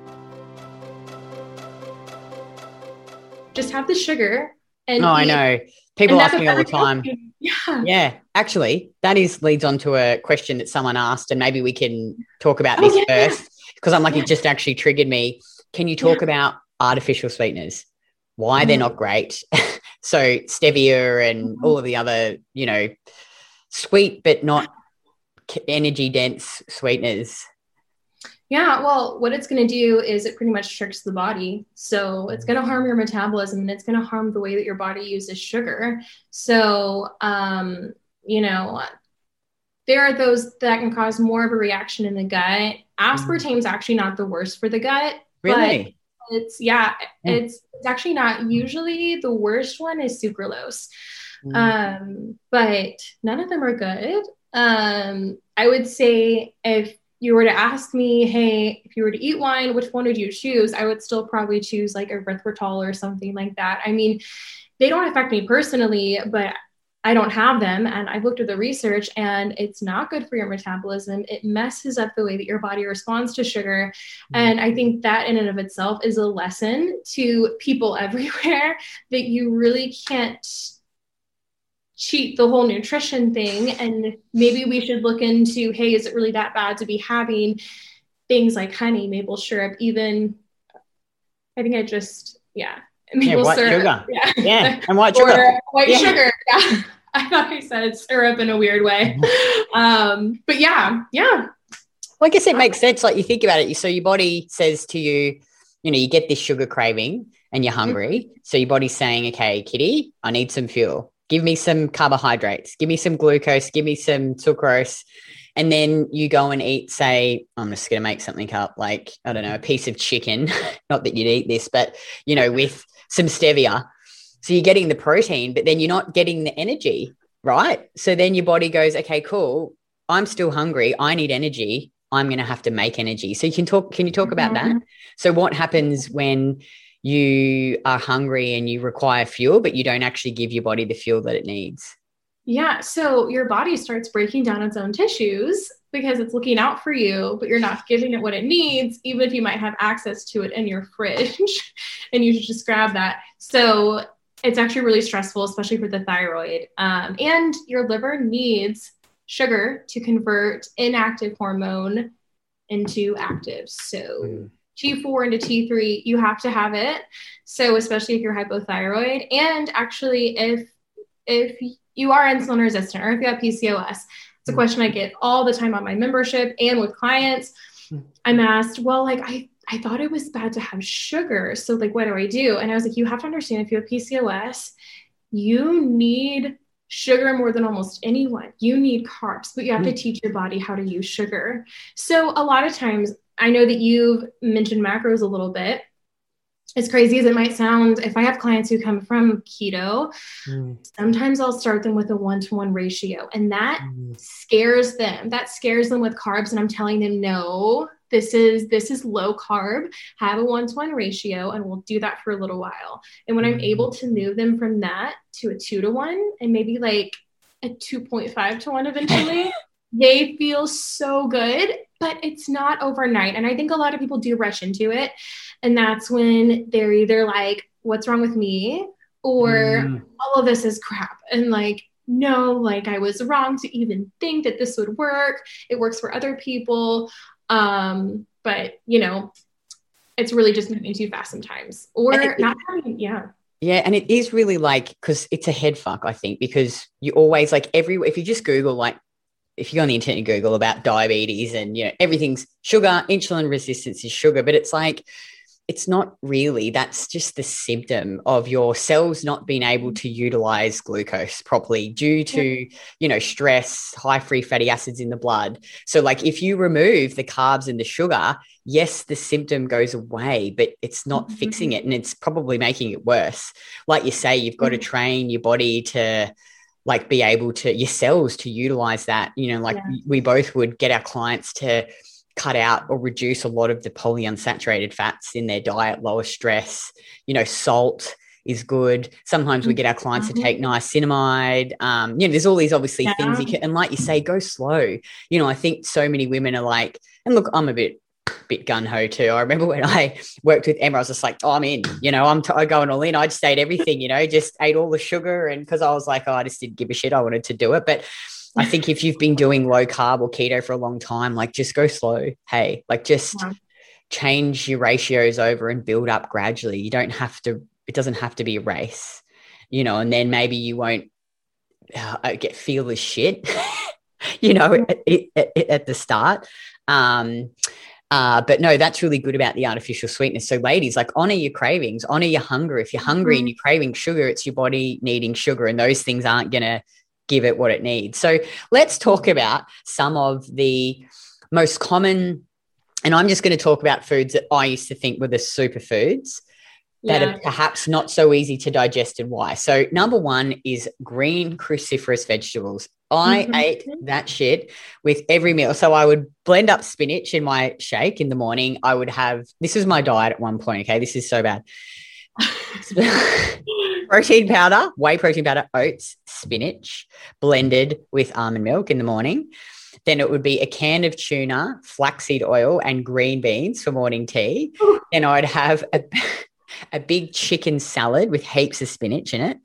Just have the sugar. And oh, eat. I know. People ask me all the time. Yeah. Yeah. Actually, that is leads on to a question that someone asked, and maybe we can talk about this oh, yeah. first. Because I'm like, yeah. it just actually triggered me. Can you talk yeah. about artificial sweeteners? Why mm-hmm. they're not great? So stevia and mm-hmm. all of the other, you know, sweet but not energy dense sweeteners. Yeah, well, what it's going to do is it pretty much tricks the body. So it's going to harm your metabolism and it's going to harm the way that your body uses sugar. So, um, you know, there are those that can cause more of a reaction in the gut. Aspartame's actually not the worst for the gut. Really? But it's yeah, mm. it's it's actually not usually the worst one is sucralose. Mm. Um, but none of them are good. Um, I would say if you were to ask me, hey, if you were to eat wine, which one would you choose? I would still probably choose like erythritol or something like that. I mean, they don't affect me personally, but I don't have them, and I've looked at the research, and it's not good for your metabolism. It messes up the way that your body responds to sugar, and I think that in and of itself is a lesson to people everywhere that you really can't cheat the whole nutrition thing, and maybe we should look into, hey, is it really that bad to be having things like honey, maple syrup, even, I think I just, yeah. Yeah, white syrup. Sugar. Yeah. yeah, and white sugar. Or white yeah. sugar. Yeah, I thought I said syrup in a weird way. Um, but yeah, yeah. Well, I guess it makes sense. Like you think about it. So your body says to you, you know, you get this sugar craving and you're hungry. Mm-hmm. So your body's saying, okay, Kitty, I need some fuel. Give me some carbohydrates. Give me some glucose. Give me some sucrose. And then you go and eat, say, I'm just going to make something up, like, I don't know, a piece of chicken. Not that you'd eat this, but, you know, with some stevia. So you're getting the protein, but then you're not getting the energy, right? So then your body goes, okay, cool. I'm still hungry. I need energy. I'm going to have to make energy. So you can talk, can you talk about mm-hmm. that? So what happens when you are hungry and you require fuel, but you don't actually give your body the fuel that it needs? Yeah. So your body starts breaking down its own tissues because it's looking out for you, but you're not giving it what it needs, even if you might have access to it in your fridge and you should just grab that. So it's actually really stressful, especially for the thyroid. Um, and your liver needs sugar to convert inactive hormone into active. So mm. T four into T three, you have to have it. So especially if you're hypothyroid, and actually if, if you are insulin resistant, or if you have P C O S, it's a question I get all the time on my membership and with clients. I'm asked, well, like, I, I thought it was bad to have sugar. So like, what do I do? And I was like, you have to understand if you have P C O S, you need sugar more than almost anyone. You need carbs, but you have to teach your body how to use sugar. So a lot of times, I know that you've mentioned macros a little bit. As crazy as it might sound, if I have clients who come from keto, mm. sometimes I'll start them with a one-to-one ratio, and that mm. scares them. That scares them with carbs. And I'm telling them, no, this is, this is low carb, have a one-to-one ratio, and we'll do that for a little while. And when I'm able to move them from that to a two to one and maybe like a two point five to one eventually, they feel so good, but it's not overnight. And I think a lot of people do rush into it. And that's when they're either like, what's wrong with me? Or mm. all of this is crap. And like, no, like I was wrong to even think that this would work. It works for other people. Um, but you know, it's really just moving too fast sometimes, or it, not having, yeah. Yeah. And it is really like, cause it's a head fuck, I think, because you always like every, if you just Google, like, if you go on the internet and Google about diabetes and, you know, everything's sugar, insulin resistance is sugar, but it's like, it's not really, that's just the symptom of your cells not being able to utilize glucose properly due to, you know, stress, high free fatty acids in the blood. So like if you remove the carbs and the sugar, yes, the symptom goes away, but it's not mm-hmm. fixing it, and it's probably making it worse. Like you say, you've got mm-hmm. to train your body to like be able to, your cells to utilize that, you know, like yeah. we both would get our clients to cut out or reduce a lot of the polyunsaturated fats in their diet, lower stress, you know, salt is good. Sometimes we get our clients to take niacinamide. Um, you know, there's all these obviously yeah. things you can, and like you say, go slow. You know, I think so many women are like, and look, I'm a bit, bit gung-ho too. I remember when I worked with Emma, I was just like, oh, I'm in, you know, I'm, t- I'm going all in. I just ate everything, you know, just ate all the sugar. And cause I was like, oh, I just didn't give a shit. I wanted to do it. But I think if you've been doing low carb or keto for a long time, like just go slow. Hey, like just yeah. change your ratios over and build up gradually. You don't have to, it doesn't have to be a race, you know, and then maybe you won't uh, get feel as shit, you know, yeah. it, it, it, at the start. Um, uh, but no, that's really good about the artificial sweetness. So ladies, like honor your cravings, honor your hunger. If you're hungry mm-hmm. and you're craving sugar, it's your body needing sugar, and those things aren't going to give it what it needs. So let's talk about some of the most common, and I'm just going to talk about foods that I used to think were the superfoods yeah. that are perhaps not so easy to digest, and why. So number one is green cruciferous vegetables. I mm-hmm. ate that shit with every meal. So I would blend up spinach in my shake in the morning. I would have, this is my diet at one point. Okay. This is so bad. Protein powder, whey protein powder, oats, spinach, blended with almond milk in the morning. Then it would be a can of tuna, flaxseed oil, and green beans for morning tea. Then I'd have a, a big chicken salad with heaps of spinach in it.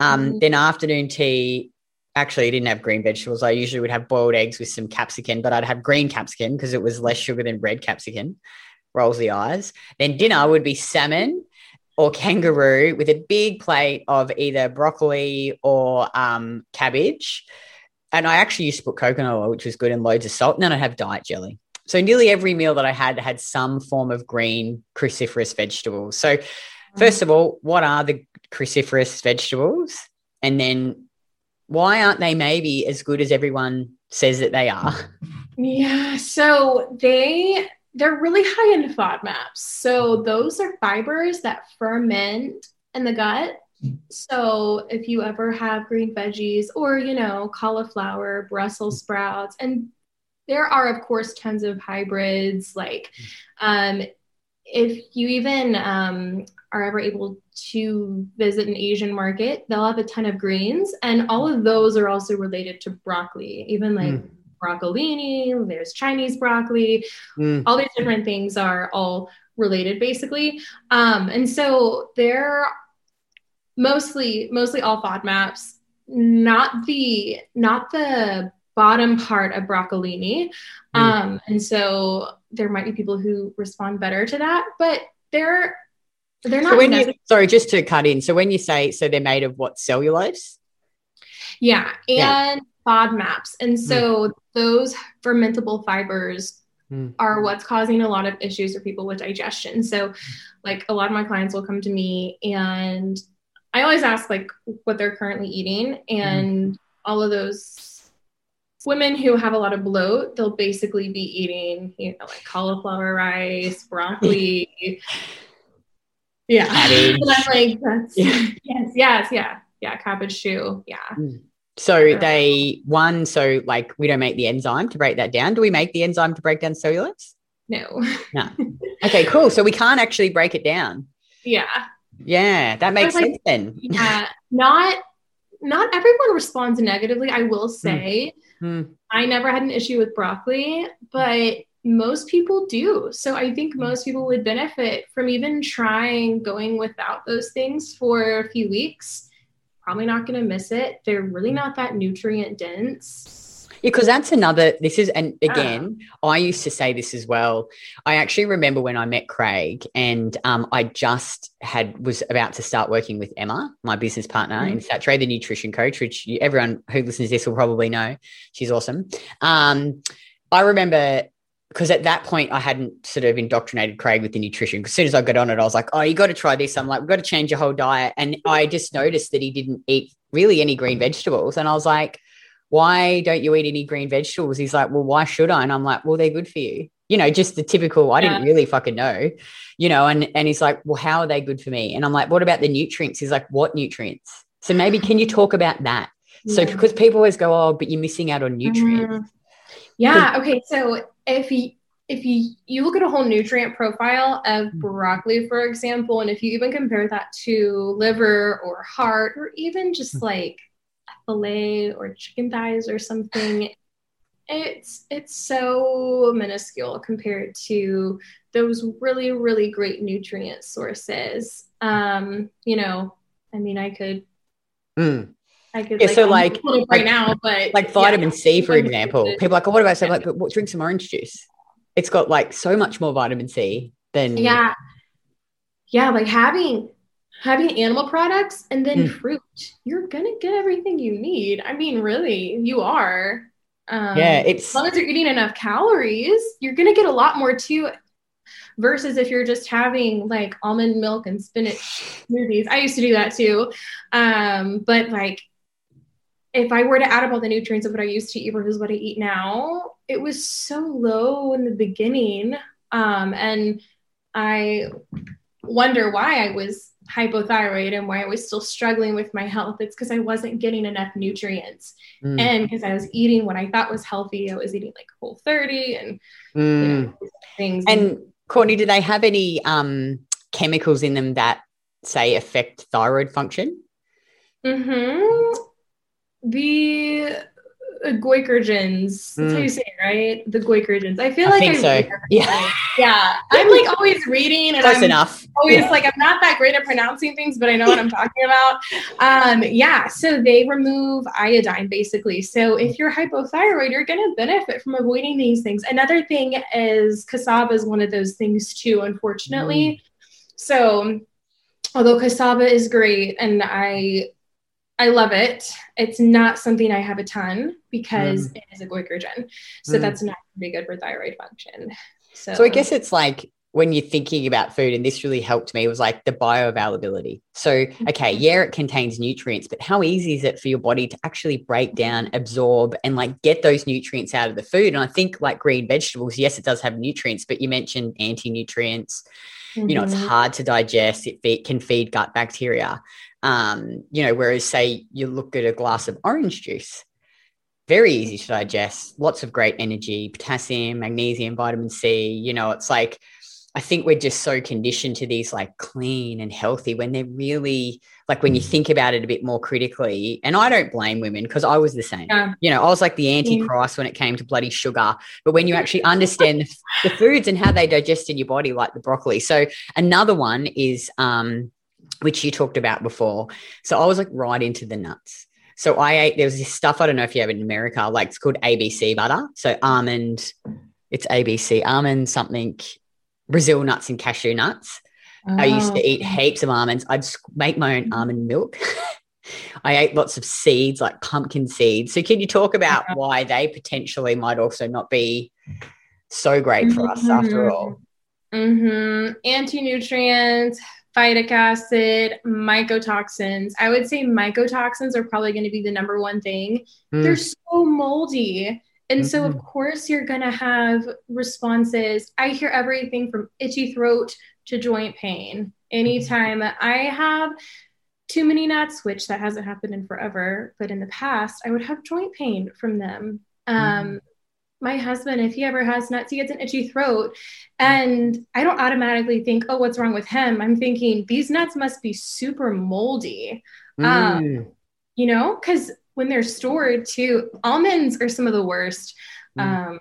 Um, mm-hmm. Then afternoon tea, actually I didn't have green vegetables. I usually would have boiled eggs with some capsicum, but I'd have green capsicum because it was less sugar than red capsicum. Rolls the eyes. Then dinner would be salmon or kangaroo with a big plate of either broccoli or um, cabbage. And I actually used to put coconut oil, which was good, and loads of salt. And then I'd have diet jelly. So nearly every meal that I had had some form of green cruciferous vegetables. So first of all, what are the cruciferous vegetables? And then why aren't they maybe as good as everyone says that they are? Yeah, so they... they're really high in FODMAPs. So those are fibers that ferment in the gut. So if you ever have green veggies or, you know, cauliflower, Brussels sprouts, and there are, of course, tons of hybrids. Like um, if you even um, are ever able to visit an Asian market, they'll have a ton of greens. And all of those are also related to broccoli, even like mm. broccolini, there's Chinese broccoli, mm. all these different things are all related basically. Um, and so they're mostly, mostly all FODMAPs, not the, not the bottom part of broccolini. Mm. Um, and so there might be people who respond better to that, but they're, they're not. So when you, sorry, just to cut in. So when you say, so they're made of what, cellulose? Yeah. And yeah. FODMAPs. And so mm. those fermentable fibers mm. are what's causing a lot of issues for people with digestion. So like a lot of my clients will come to me and I always ask like what they're currently eating, and mm. all of those women who have a lot of bloat, they'll basically be eating, you know, like cauliflower rice, broccoli. Yeah. And I'm like, that's, yeah. yes, yes, yeah. Yeah. Cabbage too. Yeah. Mm. So uh, they, one, so like we don't make the enzyme to break that down. Do we make the enzyme to break down cellulose? No. No. Okay, cool. So we can't actually break it down. Yeah. Yeah, that makes like, sense then. Yeah, not not everyone responds negatively, I will say. Mm. I never had an issue with broccoli, but most people do. So I think most people would benefit from even trying going without those things for a few weeks. Probably not going to miss it. They're really not that nutrient dense. Yeah, because that's another, this is, and again, oh. I used to say this as well. I actually remember when I met Craig and um, I just had, was about to start working with Emma, my business partner mm-hmm. in Saturée, the nutrition coach, which you, everyone who listens to this will probably know. She's awesome. Um, I remember because at that point I hadn't sort of indoctrinated Craig with the nutrition. As soon as I got on it, I was like, oh, you got to try this. I'm like, we've got to change your whole diet. And I just noticed that he didn't eat really any green vegetables. And I was like, why don't you eat any green vegetables? He's like, well, why should I? And I'm like, well, they're good for you. You know, just the typical, I yeah. didn't really fucking know, you know, and, and he's like, well, how are they good for me? And I'm like, what about the nutrients? He's like, what nutrients? So maybe can you talk about that? Yeah. So because people always go, oh, but you're missing out on nutrients. Um, yeah. Okay. So if you, if you, you look at a whole nutrient profile of broccoli, for example, and if you even compare that to liver or heart or even just like filet or chicken thighs or something, it's it's so minuscule compared to those really, really great nutrient sources. Um, you know, I mean, I could, mm. I could, yeah, like, so like, like right now, but like vitamin yeah, C, for example, people are like, oh, what about? So like, but drink some orange juice. It's got like so much more vitamin C than yeah, yeah, like having. Having animal products and then mm. fruit, you're going to get everything you need. I mean, really, you are. Um, yeah, it's as long as you're eating enough calories, you're going to get a lot more too, versus if you're just having like almond milk and spinach smoothies. I used to do that too. Um, but like, if I were to add up all the nutrients of what I used to eat versus what I eat now, it was so low in the beginning. Um, and I wonder why I was hypothyroid and why I was still struggling with my health. It's because I wasn't getting enough nutrients mm. and because I was eating what I thought was healthy. I was eating like Whole thirty and mm. you know, things. And Kourtney, do they have any um, chemicals in them that say affect thyroid function? Mm-hmm. The uh, goitrogens, mm. that's how you say it, right? The goitrogens. I feel I like think I so. Read yeah. Yeah. I'm like always reading and Close I'm enough. always yeah. like, I'm not that great at pronouncing things, but I know what I'm talking about. Um, yeah. So they remove iodine basically. So if you're hypothyroid, you're going to benefit from avoiding these things. Another thing is cassava is one of those things too, unfortunately. Mm. So although cassava is great and I, I love it, it's not something I have a ton because mm. it is a goitrogen. So mm. that's not going to be good for thyroid function. So, so I guess it's like when you're thinking about food, and this really helped me, it was like the bioavailability. So, okay, yeah, it contains nutrients, but how easy is it for your body to actually break down, absorb, and like get those nutrients out of the food? And I think like green vegetables, yes, it does have nutrients, but you mentioned anti-nutrients. Mm-hmm. You know, it's hard to digest. It, it can feed gut bacteria. Um, you know, whereas say you look at a glass of orange juice, very easy to digest, lots of great energy, potassium, magnesium, vitamin C. You know, it's like, I think we're just so conditioned to these like clean and healthy when they're really like, when you think about it a bit more critically, and I don't blame women because I was the same, yeah. you know, I was like the antichrist when it came to bloody sugar, but when you actually understand the foods and how they digest in your body, like the broccoli. So another one is, um, which you talked about before. So I was like right into the nuts. So I ate, there was this stuff, I don't know if you have it in America, like it's called A B C butter. So almond, it's A B C, almond something, Brazil nuts and cashew nuts. Oh. I used to eat heaps of almonds. I'd make my own almond milk. I ate lots of seeds, like pumpkin seeds. So can you talk about why they potentially might also not be so great for us mm-hmm. after all? Mm-hmm. Anti-nutrients, phytic acid, mycotoxins. I would say mycotoxins are probably going to be the number one thing. Mm. They're so moldy. And mm-hmm. so of course you're going to have responses. I hear everything from itchy throat to joint pain. Anytime I have too many nuts, which that hasn't happened in forever, but in the past I would have joint pain from them. Um, mm-hmm. My husband, if he ever has nuts, he gets an itchy throat. And I don't automatically think, oh, what's wrong with him? I'm thinking these nuts must be super moldy, mm. um, you know, because when they're stored too, almonds are some of the worst. Mm. Um,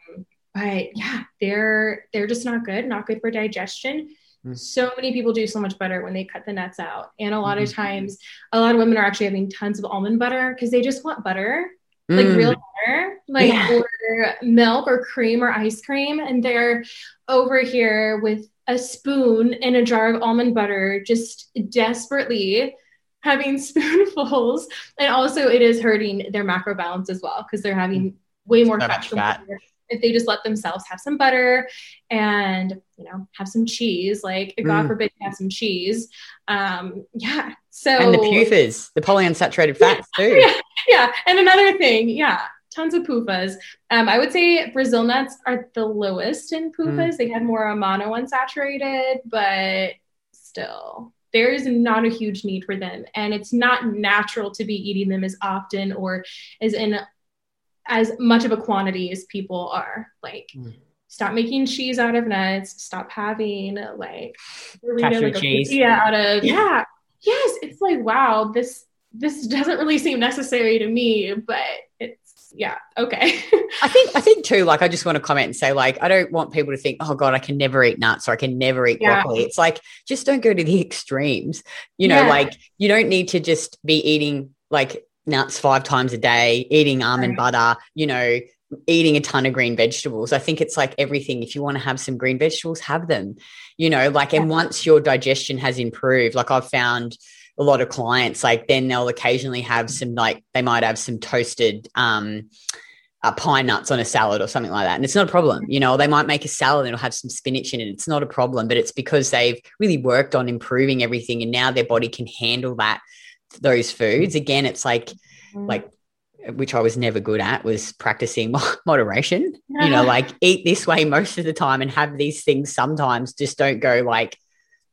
but yeah, they're they're just not good, not good for digestion. Mm. So many people do so much better when they cut the nuts out. And a lot mm. of times, a lot of women are actually having tons of almond butter because they just want butter. Like mm. real butter, like yeah. or milk or cream or ice cream. And they're over here with a spoon and a jar of almond butter, just desperately having spoonfuls. And also it is hurting their macro balance as well, because they're having way more fat, fat. If they just let themselves have some butter and, you know, have some cheese, like mm. God forbid you have some cheese. Um, yeah. So and the PUFAs, the polyunsaturated fats yeah, too. Yeah, yeah. And another thing. Yeah. Tons of PUFAs. Um, I would say Brazil nuts are the lowest in PUFAs. Mm. They have more monounsaturated, but still there is not a huge need for them. And it's not natural to be eating them as often or as in as much of a quantity as people are. Like mm. stop making cheese out of nuts. Stop having like, Burrito, like cheese. A out of, yeah. Yes. It's like, wow, this, this doesn't really seem necessary to me, but it's, yeah. Okay. I think, I think too, like, I just want to comment and say, like, I don't want people to think, oh God, I can never eat nuts or I can never eat yeah. broccoli. It's like, just don't go to the extremes, you know, yeah. like you don't need to just be eating like nuts five times a day, eating almond right. butter, you know, eating a ton of green vegetables. I think it's like everything. If you want to have some green vegetables, have them, you know, like, and once your digestion has improved, like I've found a lot of clients, like then they'll occasionally have some, like they might have some toasted um, uh, pine nuts on a salad or something like that. And it's not a problem, you know, they might make a salad and it'll have some spinach in it. It's not a problem, but it's because they've really worked on improving everything. And now their body can handle that, those foods. Again, it's like, mm. like, which I was never good at, was practicing moderation, yeah. you know, like eat this way most of the time and have these things sometimes. Just don't go like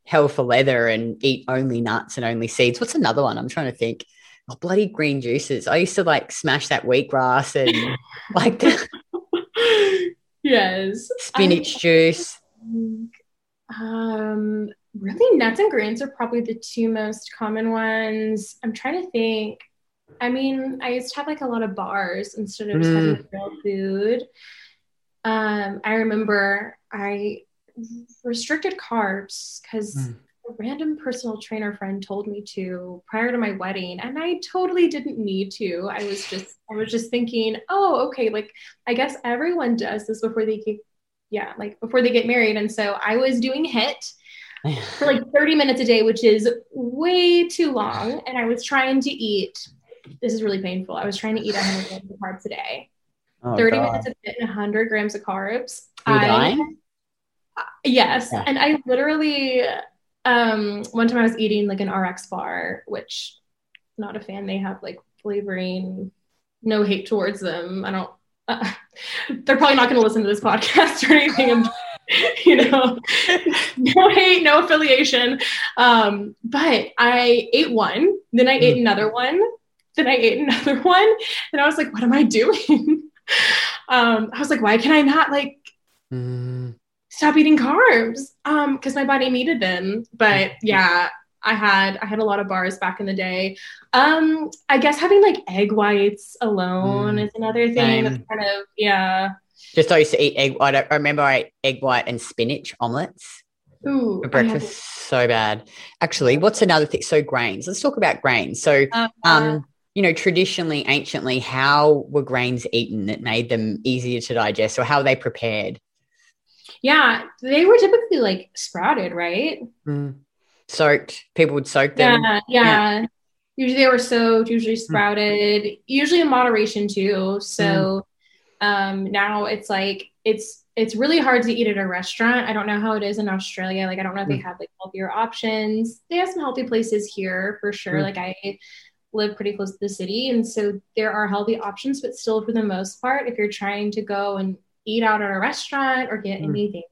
hell for leather and eat only nuts and only seeds. What's another one? I'm trying to think. Oh, bloody green juices. I used to like smash that wheatgrass and like the yes. spinach I, juice. Um, really nuts and grains are probably the two most common ones. I'm trying to think. I mean, I used to have like a lot of bars instead of just mm. having real food. Um, I remember I restricted carbs because mm. a random personal trainer friend told me to prior to my wedding, and I totally didn't need to. I was just, I was just thinking, oh, okay, like I guess everyone does this before they get, yeah, like before they get married. And so I was doing H I I T for like thirty minutes a day, which is way too long, and I was trying to eat. This is really painful. I was trying to eat one hundred grams of carbs a day. Oh, thirty God. Minutes of it and one hundred grams of carbs. You're I, dying? Uh, yes. Yeah. And I literally, um, one time I was eating like an R X bar, which I'm not a fan. They have like flavoring, no hate towards them. I don't, uh, they're probably not going to listen to this podcast or anything. I'm, you know, no hate, no affiliation. Um, but I ate one, then I ate mm. another one. Then I ate another one and I was like, what am I doing? um, I was like, why can I not like mm. stop eating carbs? Um, cause my body needed them, but yeah, I had, I had a lot of bars back in the day. Um, I guess having like egg whites alone mm. is another thing. Same. That's kind of, yeah. Just I used to eat egg. I, don't, I remember I ate egg white and spinach omelets. Ooh, for breakfast. So bad. Actually, what's another thing? So grains, let's talk about grains. So, uh, um, you know, traditionally, anciently, how were grains eaten that made them easier to digest, or how were they prepared? Yeah, they were typically like sprouted, right? Mm. Soaked. People would soak them. Yeah, yeah. yeah. Usually they were soaked, usually sprouted, mm. usually in moderation too. So mm. um, now it's like it's it's really hard to eat at a restaurant. I don't know how it is in Australia. Like, I don't know if they have like healthier options. They have some healthy places here for sure. Mm. Like, I live pretty close to the city, and so there are healthy options, but still for the most part, if you're trying to go and eat out at a restaurant or get mm. anything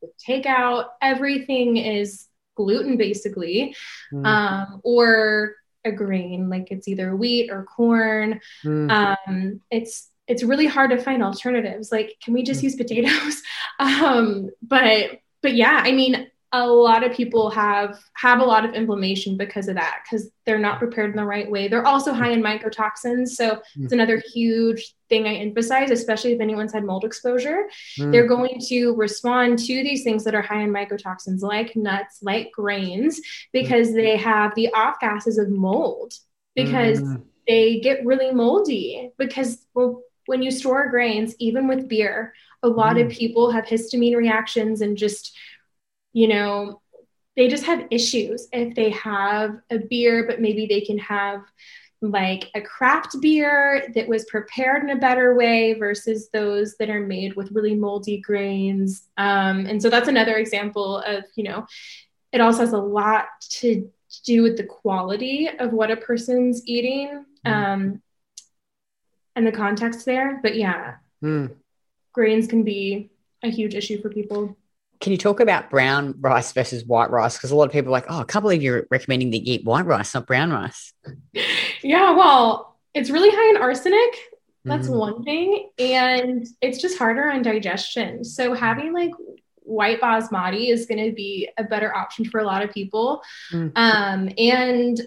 with takeout, everything is gluten basically, mm. um, or a grain, like it's either wheat or corn. Mm. Um, it's, it's really hard to find alternatives. Like, can we just use potatoes? Um, but, but yeah, I mean, a lot of people have, have a lot of inflammation because of that, because they're not prepared in the right way. They're also high in mycotoxins. So it's another huge thing I emphasize, especially if anyone's had mold exposure, mm. they're going to respond to these things that are high in mycotoxins, like nuts, like grains, because they have the off gases of mold, because mm. they get really moldy, because, well, when you store grains, even with beer, a lot mm. of people have histamine reactions and just, you know, they just have issues if they have a beer, but maybe they can have like a craft beer that was prepared in a better way versus those that are made with really moldy grains. Um, and so that's another example of, you know, it also has a lot to do with the quality of what a person's eating. Um, and the context there, but yeah, mm. grains can be a huge issue for people. Can you talk about brown rice versus white rice? Because a lot of people are like, oh, I can't believe you're recommending that you eat white rice, not brown rice. Yeah, well, it's really high in arsenic. That's mm. one thing. And it's just harder on digestion. So having like white basmati is going to be a better option for a lot of people. Mm. Um, and,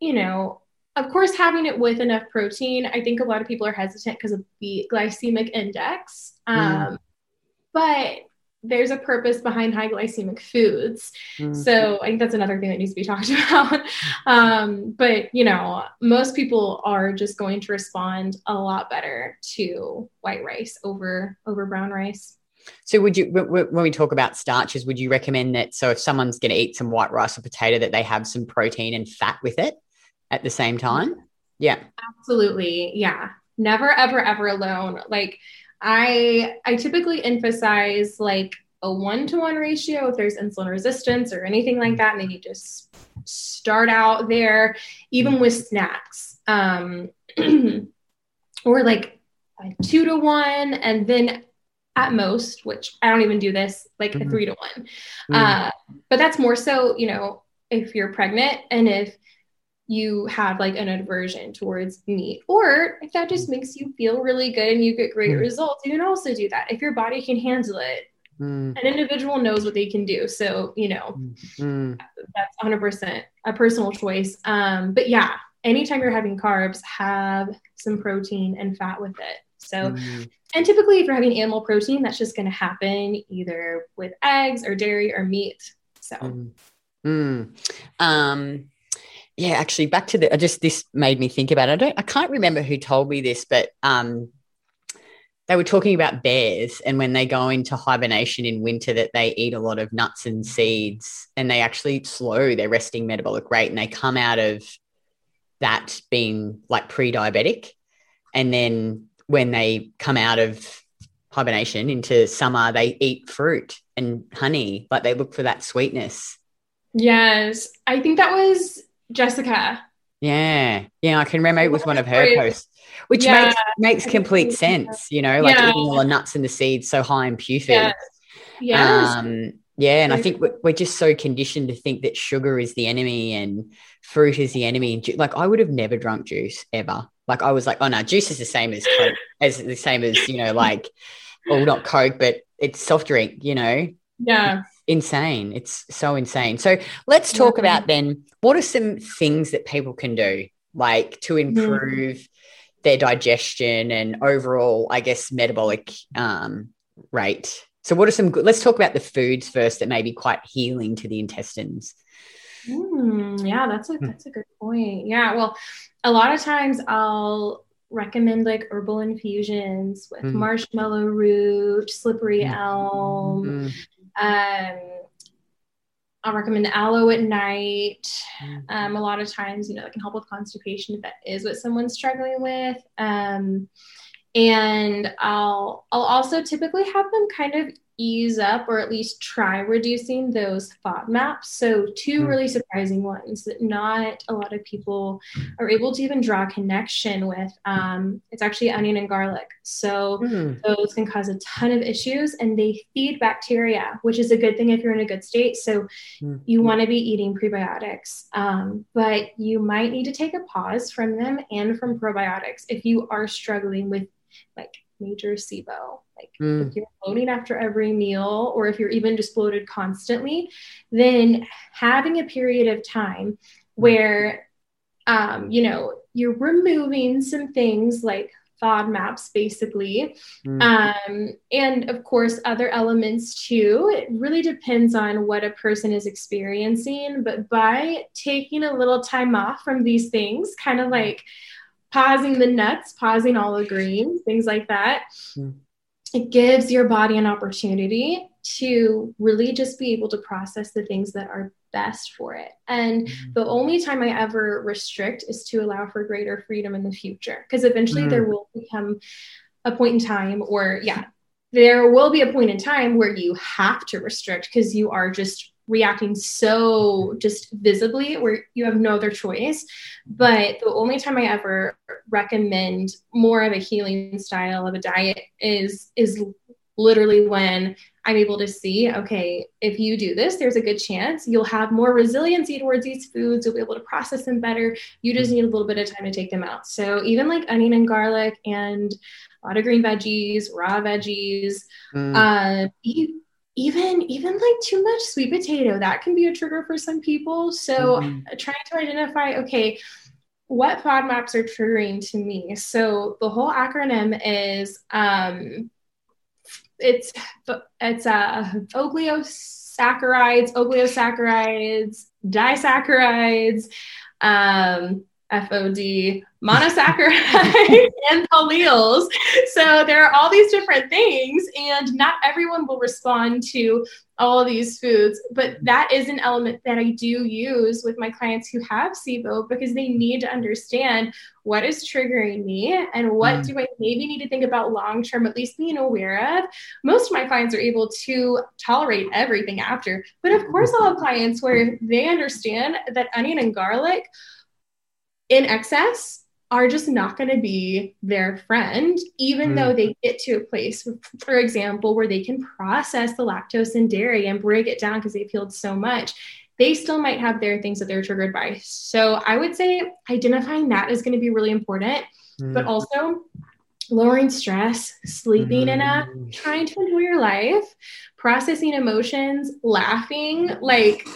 you know, of course, having it with enough protein. I think a lot of people are hesitant because of the glycemic index. Um, mm. But there's a purpose behind high glycemic foods. Mm. So I think that's another thing that needs to be talked about. Um, but, you know, most people are just going to respond a lot better to white rice over, over brown rice. So would you, when we talk about starches, would you recommend that? So if someone's going to eat some white rice or potato, that they have some protein and fat with it at the same time? Yeah, absolutely. Yeah. Never, ever, ever alone. Like I, I typically emphasize like a one-to-one ratio if there's insulin resistance or anything like that. And then you just start out there, even with snacks, um, or like a two to one. And then at most, which I don't even do this, like mm-hmm. a three to one. Mm-hmm. Uh, but that's more so, you know, if you're pregnant and if you have like an aversion towards meat, or if that just makes you feel really good and you get great mm. results, you can also do that if your body can handle it. Mm. An individual knows what they can do. So, you know, mm. that's one hundred percent a personal choice. Um, but yeah, anytime you're having carbs, have some protein and fat with it. So, mm. and typically if you're having animal protein, that's just going to happen either with eggs or dairy or meat. So, mm. Mm. um, yeah, actually back to the, I just, this made me think about it. I don't, I can't remember who told me this, but um, they were talking about bears and when they go into hibernation in winter that they eat a lot of nuts and seeds and they actually slow their resting metabolic rate and they come out of that being like pre-diabetic. And then when they come out of hibernation into summer, they eat fruit and honey, like they look for that sweetness. Yes. I think that was Jessica. Yeah. Yeah. I can remember it was one of her posts, which yeah. makes makes complete sense, you know, like yeah. eating all the nuts and the seeds so high in pure yeah. Yes. Um, yeah. And I think we're, we're just so conditioned to think that sugar is the enemy and fruit is the enemy. And ju- like, I would have never drunk juice ever. Like I was like, oh no, juice is the same as Coke, as the same as, you know, like, well, not Coke, but it's soft drink, you know? Yeah. Insane. It's so insane. So let's talk yeah. about then what are some things that people can do like to improve mm. their digestion and overall, I guess, metabolic um, rate. So what are some good, let's talk about the foods first that may be quite healing to the intestines. Mm, yeah, that's a, that's a good point. Yeah. Well, a lot of times I'll recommend like herbal infusions with mm. marshmallow root, slippery mm. elm, mm. Um, I'll recommend aloe at night. Um, a lot of times, you know, that can help with constipation if that is what someone's struggling with. Um, And I'll I'll also typically have them kind of ease up or at least try reducing those FODMAPs. So two really surprising ones that not a lot of people are able to even draw a connection with. Um, it's actually onion and garlic. So mm. those can cause a ton of issues, and they feed bacteria, which is a good thing if you're in a good state. So mm. you want to be eating prebiotics, um, but you might need to take a pause from them and from probiotics if you are struggling with like major SIBO. Like mm. if you're bloating after every meal, or if you're even just bloated constantly, then having a period of time where, um, you know, you're removing some things like FODMAPs basically. Mm. Um, and of course, other elements too. It really depends on what a person is experiencing, but by taking a little time off from these things, kind of like pausing the nuts, pausing all the greens, things like that, mm. it gives your body an opportunity to really just be able to process the things that are best for it. And mm-hmm. the only time I ever restrict is to allow for greater freedom in the future, because eventually mm-hmm. there will become a point in time or yeah, there will be a point in time where you have to restrict because you are just reacting so just visibly where you have no other choice. But the only time I ever recommend more of a healing style of a diet is, is literally when I'm able to see, okay, if you do this, there's a good chance you'll have more resiliency towards these foods. You'll be able to process them better. You just need a little bit of time to take them out. So even like onion and garlic and a lot of green veggies, raw veggies, mm. uh, you, Even even like too much sweet potato, that can be a trigger for some people. So mm-hmm. trying to identify, okay, what FODMAPs are triggering to me. So the whole acronym is um, it's it's uh, oligosaccharides, oligosaccharides, disaccharides, um, F O D, monosaccharides, and polyols. So there are all these different things, and not everyone will respond to all of these foods, but that is an element that I do use with my clients who have SIBO, because they need to understand what is triggering me and what mm. do I maybe need to think about long-term, at least being aware of. Most of my clients are able to tolerate everything after, but of course I'll have clients where they understand that onion and garlic in excess are just not going to be their friend, even mm. though they get to a place, for example, where they can process the lactose and dairy and break it down because they've healed so much. They still might have their things that they're triggered by. So I would say identifying that is going to be really important, mm. but also lowering stress, sleeping mm. enough, trying to enjoy your life, processing emotions, laughing. Like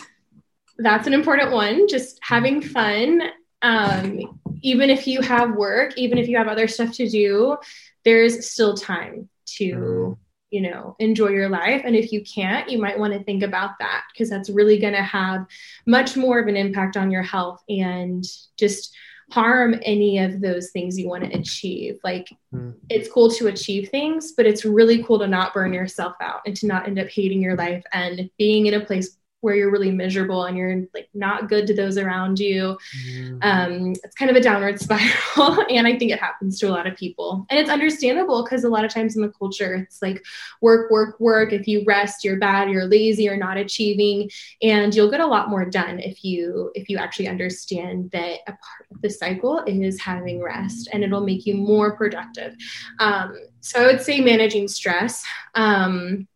that's an important one, just having fun. Um, even if you have work, even if you have other stuff to do, there's still time to, mm. you know, enjoy your life. And if you can't, you might want to think about that, because that's really going to have much more of an impact on your health and just harm any of those things you want to achieve. Like mm. it's cool to achieve things, but it's really cool to not burn yourself out and to not end up hating your life and being in a place where you're really miserable and you're like not good to those around you. Mm. Um, it's kind of a downward spiral. And I think it happens to a lot of people, and it's understandable because a lot of times in the culture, it's like work, work, work. If you rest, you're bad, you're lazy, you're not achieving, and you'll get a lot more done if you, if you actually understand that a part of the cycle is having rest, and it'll make you more productive. Um, so I would say managing stress, um,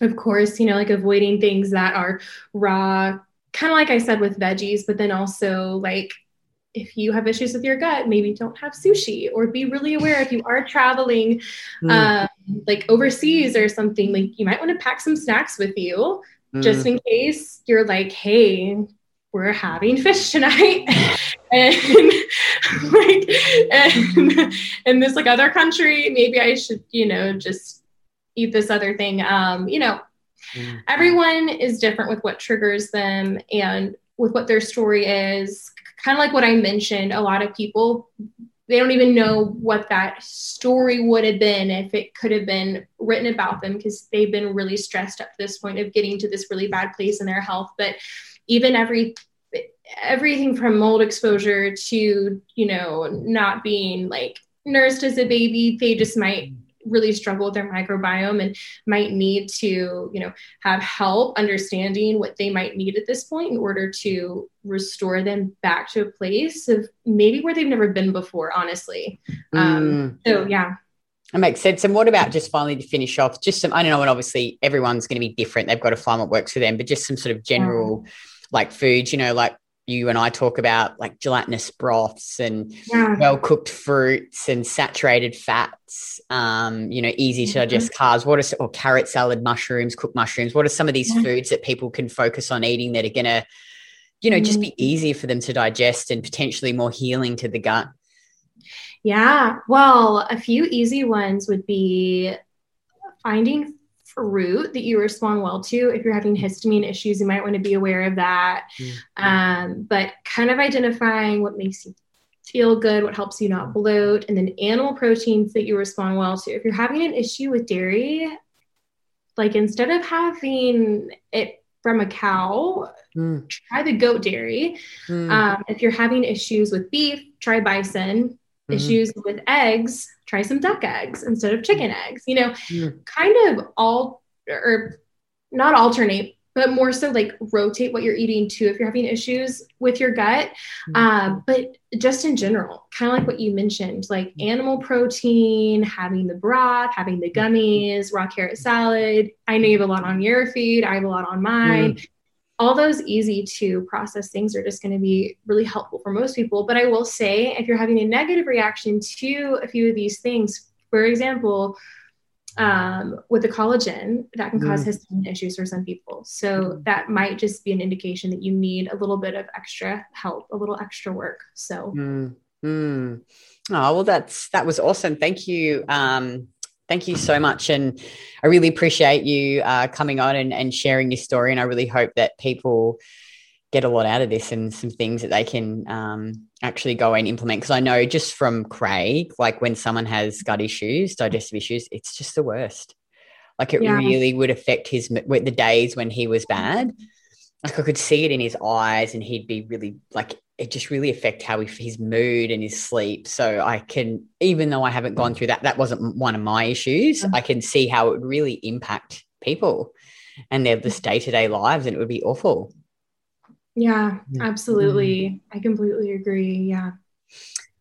of course, you know, like avoiding things that are raw, kind of like I said with veggies, but then also like if you have issues with your gut, maybe don't have sushi, or be really aware if you are traveling mm. um, like overseas or something, like you might want to pack some snacks with you mm. just in case you're like, hey, we're having fish tonight. and like and in this like other country, maybe I should, you know, just eat this other thing. Um, you know, mm. everyone is different with what triggers them and with what their story is. Kind of like what I mentioned, a lot of people, they don't even know what that story would have been if it could have been written about them, because they've been really stressed up to this point of getting to this really bad place in their health. But even every everything from mold exposure to, you know, not being like nursed as a baby, they just might really struggle with their microbiome and might need to, you know, have help understanding what they might need at this point in order to restore them back to a place of maybe where they've never been before, honestly. Um, mm. So, yeah. That makes sense. And what about just finally to finish off, just some, I don't know, and obviously everyone's going to be different. They've got to find what works for them, but just some sort of general, yeah. like foods, you know, like you and I talk about like gelatinous broths and yeah. well-cooked fruits and saturated fats, um, you know, easy to digest mm-hmm. carbs. What are, or carrot salad, mushrooms, cooked mushrooms. What are some of these yeah. foods that people can focus on eating that are going to, you know, mm-hmm. just be easier for them to digest and potentially more healing to the gut? Yeah. Well, a few easy ones would be finding fruit that you respond well to. If you're having histamine issues, you might want to be aware of that. Mm-hmm. Um, but kind of identifying what makes you feel good, what helps you not bloat, and then animal proteins that you respond well to. If you're having an issue with dairy, like instead of having it from a cow, mm. try the goat dairy. Mm. Um, if you're having issues with beef, try bison. Mm-hmm. Issues with eggs, try some duck eggs instead of chicken eggs, you know, mm. kind of all or not alternate, but more so like rotate what you're eating too, if you're having issues with your gut. Mm. Uh, but just in general, kind of like what you mentioned, like animal protein, having the broth, having the gummies, raw carrot salad. I know you have a lot on your feed. I have a lot on mine. Mm. All those easy to process things are just going to be really helpful for most people. But I will say, if you're having a negative reaction to a few of these things, for example, um, with the collagen, that can cause mm. histamine issues for some people. So that might just be an indication that you need a little bit of extra help, a little extra work. So. Mm. Mm. Oh, well, that's, that was awesome. Thank you. Um, Thank you so much. And I really appreciate you uh, coming on and, and sharing your story. And I really hope that people get a lot out of this and some things that they can um, actually go and implement. Because I know just from Craig, like when someone has gut issues, digestive issues, it's just the worst. Like it yeah. really would affect his, the days when he was bad. Like I could see it in his eyes and he'd be really like, it just really affect how he, his mood and his sleep. So I can, even though I haven't gone through that, that wasn't one of my issues. Mm-hmm. I can see how it would really impact people and their just day-to-day lives, and it would be awful. Yeah, absolutely. Mm-hmm. I completely agree. Yeah.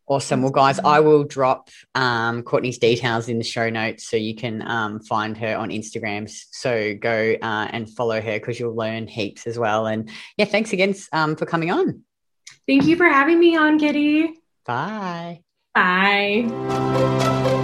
Awesome. Well, guys, I will drop um, Kourtney's details in the show notes so you can um, find her on Instagram. So go uh, and follow her because you'll learn heaps as well. And yeah, thanks again um, for coming on. Thank you for having me on, Kitty. Bye. Bye.